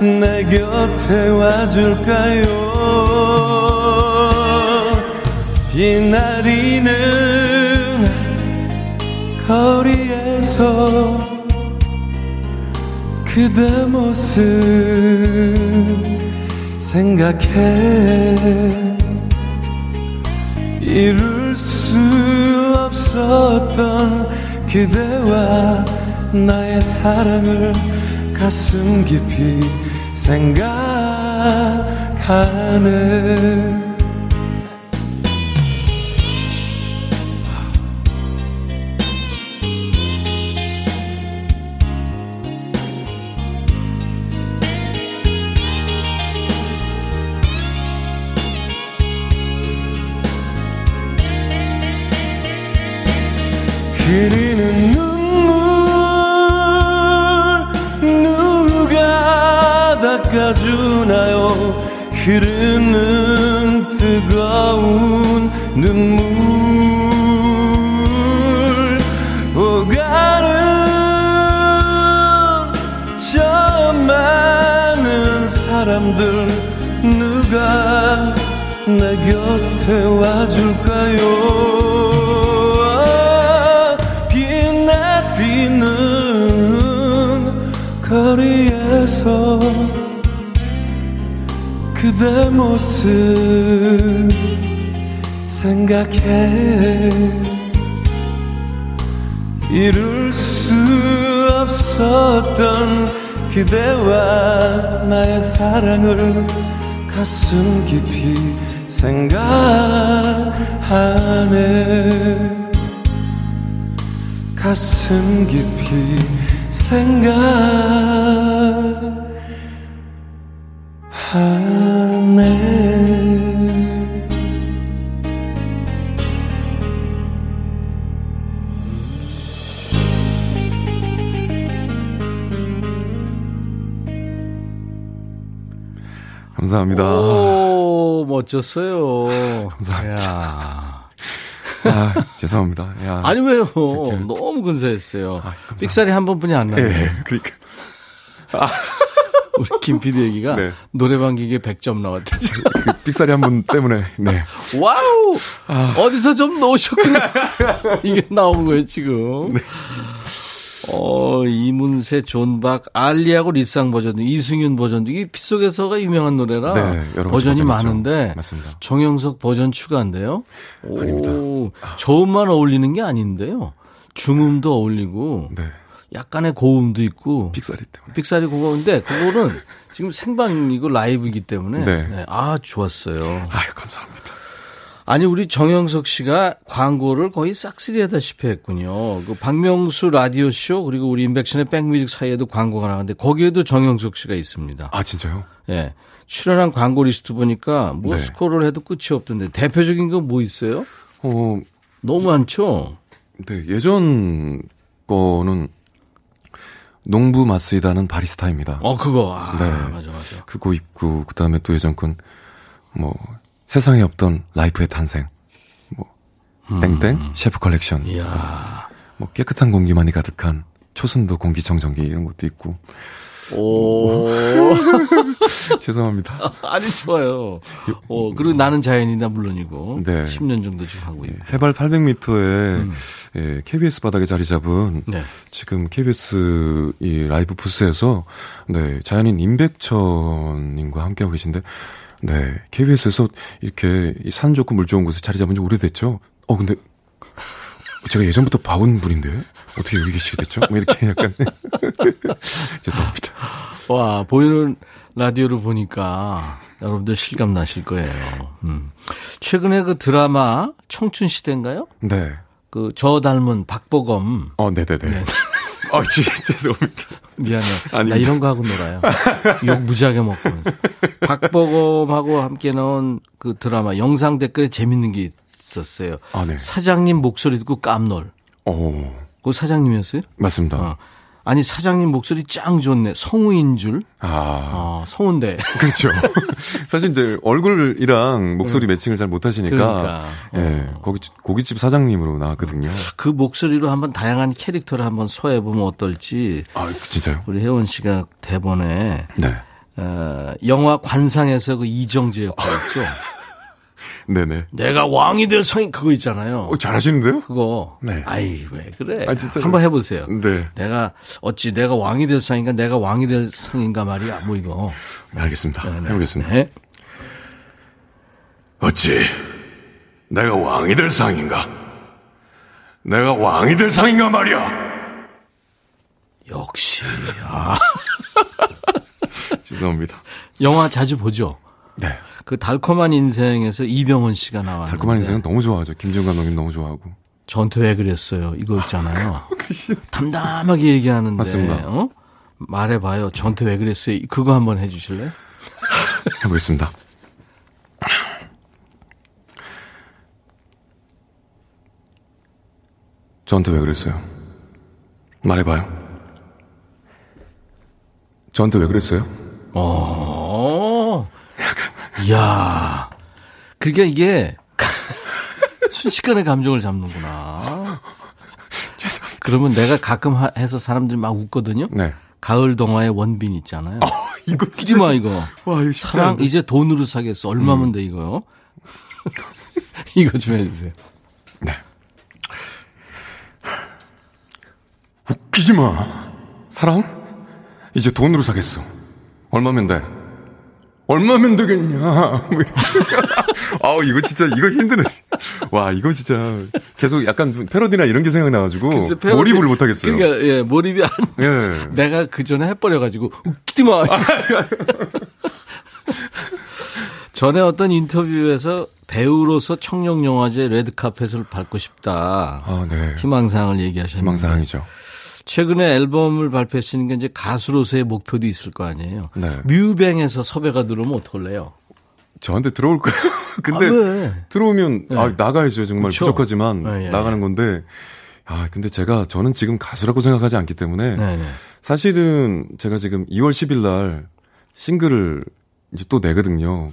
내 곁에 와줄까요 비 내리는 거리에서 그대 모습 생각해 이룰 수 없었던 그대와 나의 사랑을 가슴 깊이 생각하네 흐르는 눈물 누가 닦아주나요? 흐르는 뜨거운 눈물 오가는 저 많은 사람들 누가 내 곁에 와줄까요? 거리에서 그대 모습 생각해 이룰 수 없었던 그대와 나의 사랑을 가슴 깊이 생각하네 가슴 깊이 생각하네. 감사합니다. 오, 멋졌어요. 감사합니다. 아, 죄송합니다. 야. 아니 왜요? 그렇게... 너무 근사했어요. 아, 삑사리 한 번뿐이 안 나요. 예, 그러니까. 아. 우리 김 피디 얘기가 네. 노래방 기계 백 점 나왔다. 그 삑사리 한 번 때문에. 네. 와우. 아. 어디서 좀 넣으셨구나. 이게 나온 거예요 지금. 네. 어, 이문세, 존박, 알리하고 리쌍 버전도, 이승윤 버전도, 이게 빛 속에서가 유명한 노래라 네, 버전이 많은데, 맞습니다. 정영석 버전 추가인데요? 아닙니다. 오, 저음만 어울리는 게 아닌데요? 중음도 어울리고, 네. 약간의 고음도 있고, 삑사리 때문에. 삑사리 고음인데, 그거는 지금 생방이고 라이브이기 때문에, 네. 네, 아, 좋았어요. 아유, 감사합니다. 아니 우리 정영석 씨가 광고를 거의 싹쓸이 하다시피 했군요. 그 박명수 라디오 쇼 그리고 우리 임백천의 백뮤직 사이에도 광고가 나가는데 거기에도 정영석 씨가 있습니다. 아 진짜요? 예. 네. 출연한 광고 리스트 보니까 뭐 네. 스코어를 해도 끝이 없던데 대표적인 건 뭐 있어요? 어 너무 많죠. 네 예전 거는 농부 마쓰이다는 바리스타입니다. 어 그거 아, 네 맞아 맞아. 그거 있고 그 다음에 또 예전 건 뭐. 세상에 없던 라이프의 탄생, 뭐 땡땡 음. 셰프 컬렉션, 이야. 뭐 깨끗한 공기만이 가득한 초순도 공기청정기 이런 것도 있고. 오 죄송합니다. 아니 좋아요. 어 그리고 나는 자연인이다 물론이고. 네. 십 년 정도 지금 하고 있고. 해발 팔백 미터에 음. 예, 케이비에스 바닥에 자리 잡은 네. 지금 케이비에스 이 라이브 부스에서 네 자연인 임백천님과 함께 하고 계신데. 네, 케이비에스에서 이렇게 산 좋고 물 좋은 곳에 자리 잡은 지 오래됐죠. 어, 근데 제가 예전부터 봐온 분인데 어떻게 여기 계시게 됐죠? 뭐 이렇게 약간 죄송합니다. 와, 보이는 라디오를 보니까 여러분들 실감 나실 거예요. 음. 최근에 그 드라마 청춘 시대인가요? 네. 그 저 닮은 박보검. 어, 네네네. 네. 어, 죄송합니다. 미안해요. 아닙니다. 나 이런 거 하고 놀아요. 욕 무지하게 먹고면서. 박보검하고 함께 나온 그 드라마 영상 댓글에 재밌는 게 있었어요. 아, 네. 사장님 목소리 듣고 깜놀. 오. 그 사장님이었어요? 맞습니다. 어. 아니 사장님 목소리 짱 좋네. 성우인 줄. 아. 어, 성우인데. 그렇죠. 사실 이제 얼굴이랑 목소리 매칭을 잘 못하시니까. 그러니까. 예, 네, 어. 거기 고깃집 사장님으로 나왔거든요. 그 목소리로 한번 다양한 캐릭터를 한번 소화해보면 어떨지. 아, 진짜요? 우리 혜원 씨가 대본에 네. 어, 영화 관상에서 그 이정재 역할이었죠. 네네. 내가 왕이 될 성인 그거 있잖아요. 어, 잘하시는데요? 그거. 네. 아이 왜 그래? 아, 진짜. 한번 해보세요. 네. 내가 어찌 내가 왕이 될 성인가 내가 왕이 될 성인가 말이야. 뭐 이거. 네, 알겠습니다. 네네. 해보겠습니다. 네. 어찌 내가 왕이 될 상인가? 내가 왕이 될 상인가 말이야. 역시. 아. 죄송합니다. 영화 자주 보죠. 네. 그 달콤한 인생에서 이병헌 씨가 나왔는데 달콤한 인생은 너무 좋아하죠. 김준관 감독님 너무 좋아하고. 저한테 왜 그랬어요? 이거 있잖아요. 담담하게 얘기하는데. 맞습니다. 어? 말해봐요. 저한테 왜 그랬어요? 그거 한번 해주실래요? 해보겠습니다. 저한테 왜 그랬어요? 말해봐요. 저한테 왜 그랬어요? 어. 이야. 그러니까 이게 순식간에 감정을 잡는구나. 죄송합니다. 그러면 내가 가끔 하, 해서 사람들이 막 웃거든요. 네. 가을 동화의 원빈 있잖아요. 어, 이거 이리마 이거. 와, 이거 사랑 이제 돈으로 사겠어. 얼마면 음. 돼 이거요? 이거 좀 해주세요. 네. 웃기지 마. 사랑 이제 돈으로 사겠어. 얼마면 돼? 얼마면 되겠냐. 아우 이거 진짜 이거 힘드네. 와 이거 진짜 계속 약간 패러디나 이런 게 생각나가지고 글쎄, 몰입을 못하겠어요. 그러니까 예 몰입이 안. 예. 내가 그 전에 해버려가지고 웃기지 마. 전에 어떤 인터뷰에서 배우로서 청룡영화제 레드카펫을 밟고 싶다. 아, 네. 희망사항을 얘기하셨는데. 희망사항이죠. 최근에 앨범을 발표했으니까 이제 가수로서의 목표도 있을 거 아니에요. 네. 뮤뱅에서 섭외가 들어오면 어떨래요? 저한테 들어올 거예요. 근데 아, 네. 들어오면 네. 아, 나가야죠. 정말 그쵸? 부족하지만 네, 네, 나가는 건데. 아, 근데 제가 저는 지금 가수라고 생각하지 않기 때문에 네, 네. 사실은 제가 지금 이월 십일 날 싱글을 이제 또 내거든요.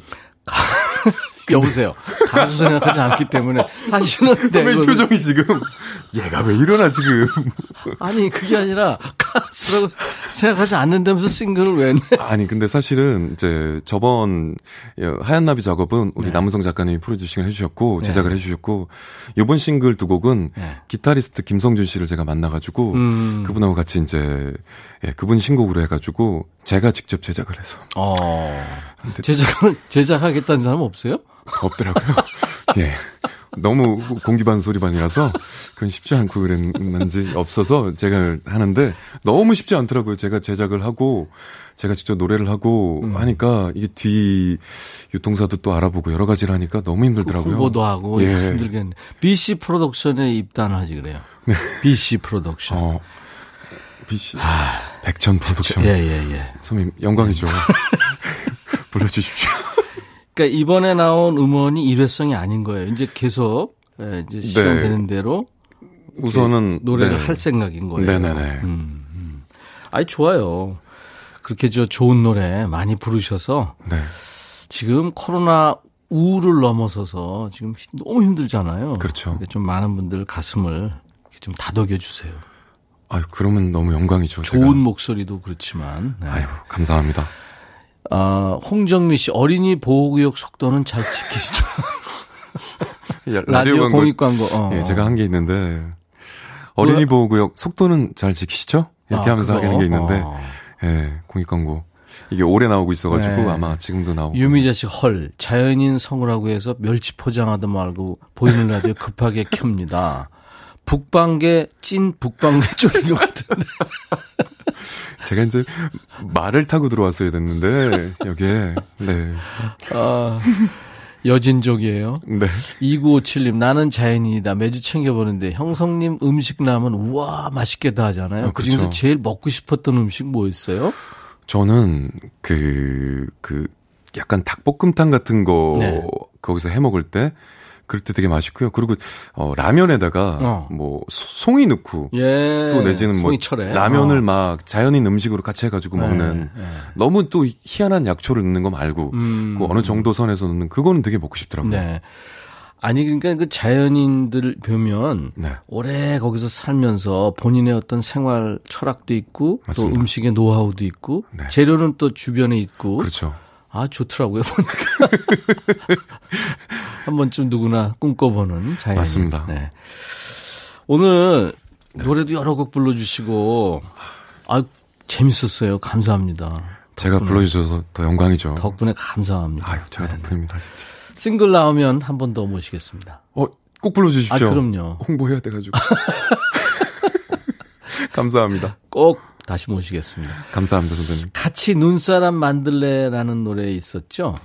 여보세요. 가수 생각하지 않기 때문에 사실은 선배의 내거든. 표정이 지금 얘가 왜 이러나 지금. 아니 그게 아니라 가수라고 생각하지 않는다면서 싱글을 왜 내. 아니 근데 사실은 이제 저번 하얀 나비 작업은 우리 네. 남은성 작가님이 프로듀싱을 해주셨고 제작을 네. 해주셨고 이번 싱글 두 곡은 네. 기타리스트 김성준 씨를 제가 만나가지고 음. 그분하고 같이 이제 예, 그분 신곡으로 해가지고 제가 직접 제작을 해서. 어. 제작은 제작하겠다는 사람 없어요? 없더라고요. 예. 너무 공기반 소리반이라서 그건 쉽지 않고 그랬는지 없어서 제가 하는데 너무 쉽지 않더라고요. 제가 제작을 하고 제가 직접 노래를 하고 음. 하니까 이게 뒤 유통사도 또 알아보고 여러 가지를 하니까 너무 힘들더라고요. 후보도 하고 예. 힘들겠네. 비씨 프로덕션에 입단하지 그래요. 네. 비씨 프로덕션. 어. 비씨. 아, 백천 프로덕션. 예예 예. 예. 선배님 영광이죠. 불러주십시오. 그러니까 이번에 나온 음원이 일회성이 아닌 거예요. 이제 계속 이제 시간 네. 되는 대로 우선은 노래를 네. 할 생각인 거예요. 네네네. 음, 음. 아이 좋아요. 그렇게 저 좋은 노래 많이 부르셔서 네. 지금 코로나 우를 넘어서서 지금 너무 힘들잖아요. 그렇죠. 그러니까 좀 많은 분들 가슴을 좀 다독여 주세요. 아유 그러면 너무 영광이죠. 좋은 제가. 목소리도 그렇지만. 네. 아유 감사합니다. 아, 홍정미 씨, 어린이 보호구역 속도는 잘 지키시죠. 라디오 공익광고. 어. 예, 제가 한 게 있는데. 어린이 보호구역 속도는 잘 지키시죠? 이렇게 아, 하면서 그거? 하는 게 있는데. 어. 예, 공익광고. 이게 오래 나오고 있어가지고 네. 아마 지금도 나오고. 유미자 씨, 헐. 자연인 성우라고 해서 멸치 포장하다 말고 보이는 라디오 급하게 켭니다. 북방계, 찐 북방계 쪽인 것 같은데. 제가 이제 말을 타고 들어왔어야 됐는데, 여기에, 네. 아, 여진족이에요. 네. 이구오칠님, 나는 자연인이다. 매주 챙겨보는데, 형성님 음식 남은, 우와, 맛있겠다 하잖아요. 아, 그렇죠. 그 중에서 제일 먹고 싶었던 음식 뭐였어요? 저는, 그, 그, 약간 닭볶음탕 같은 거, 네. 거기서 해 먹을 때, 그럴 때 되게 맛있고요. 그리고 어, 라면에다가 어. 뭐 송이 넣고 예, 또 내지는 뭐 철에. 라면을 어. 막 자연인 음식으로 같이 해가지고 네, 먹는 네. 너무 또 희한한 약초를 넣는 거 말고 음. 그 어느 정도 선에서 넣는 그거는 되게 먹고 싶더라고요. 네. 아니 그러니까 그 자연인들 보면 네. 오래 거기서 살면서 본인의 어떤 생활 철학도 있고 맞습니다. 또 음식의 노하우도 있고 네. 재료는 또 주변에 있고 그렇죠. 아 좋더라고요 보니까 한 번쯤 누구나 꿈꿔보는 자연 맞습니다. 네. 오늘 네. 노래도 여러 곡 불러주시고 아 재밌었어요. 감사합니다. 덕분에. 제가 불러주셔서 더 영광이죠. 덕분에 감사합니다. 아유 제가 네네. 덕분입니다. 진짜. 싱글 나오면 한 번 더 모시겠습니다. 어 꼭 불러주십시오. 아 그럼요. 홍보해야 돼가지고 감사합니다. 꼭. 다시 모시겠습니다. 감사합니다, 선생님. 같이 눈사람 만들래라는 노래 있었죠?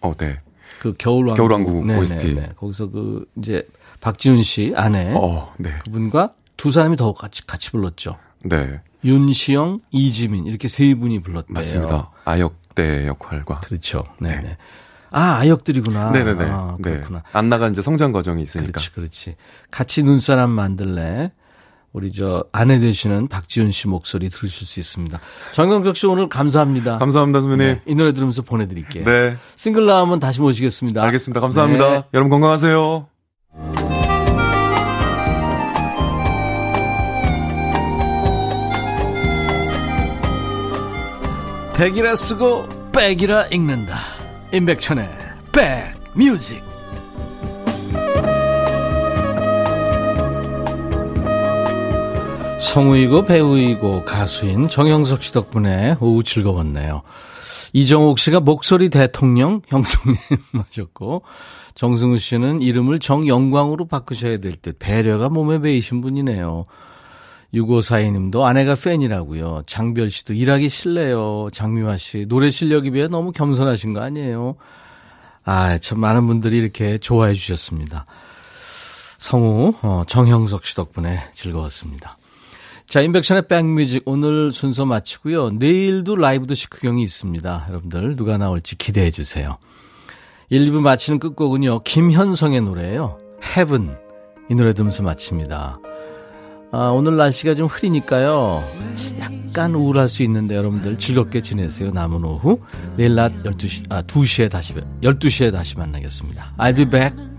어, 네. 그 겨울왕국, 겨울왕국 네네네. 오에스티. 거기서 그 이제 박지윤 씨 아내, 어, 네. 그분과 두 사람이 더 같이 같이 불렀죠. 네. 윤시영, 이지민 이렇게 세 분이 불렀대요. 맞습니다. 아역대 역할과. 그렇죠. 네네. 네. 아, 아역들이구나. 네네네. 아, 그렇구나. 네. 안나가 이제 성장 과정이 있으니까. 그렇지, 그렇지. 같이 눈사람 만들래. 우리 저 아내 되시는 박지윤 씨 목소리 들으실 수 있습니다. 정영석 씨 오늘 감사합니다. 감사합니다 선배님. 네, 이 노래 들으면서 보내드릴게요. 네. 싱글 나오면 다시 모시겠습니다. 알겠습니다. 감사합니다. 네. 여러분 건강하세요. 백이라 쓰고 백이라 읽는다. 임백천의 백 뮤직. 성우이고 배우이고 가수인 정영석 씨 덕분에 오후 즐거웠네요. 이정옥 씨가 목소리 대통령 형성님 하셨고, 정승우 씨는 이름을 정영광으로 바꾸셔야 될 듯, 배려가 몸에 배이신 분이네요. 육오사이 님도 아내가 팬이라고요. 장별 씨도 일하기 싫네요. 장미화 씨 노래 실력에 비해 너무 겸손하신 거 아니에요? 아, 참 많은 분들이 이렇게 좋아해 주셨습니다. 성우 어, 정형석 씨 덕분에 즐거웠습니다. 자, 임백천의 백뮤직 오늘 순서 마치고요. 내일도 라이브 더 식후경이 있습니다. 여러분들 누가 나올지 기대해 주세요. 일, 이 부 마치는 끝곡은요, 김현성의 노래예요. Heaven. 이 노래 들으면서 마칩니다. 아, 오늘 날씨가 좀 흐리니까요, 약간 우울할 수 있는데 여러분들 즐겁게 지내세요. 남은 오후. 내일 낮 열두 시, 아, 두 시에 다시, 열두 시에 다시 만나겠습니다. I'll be back.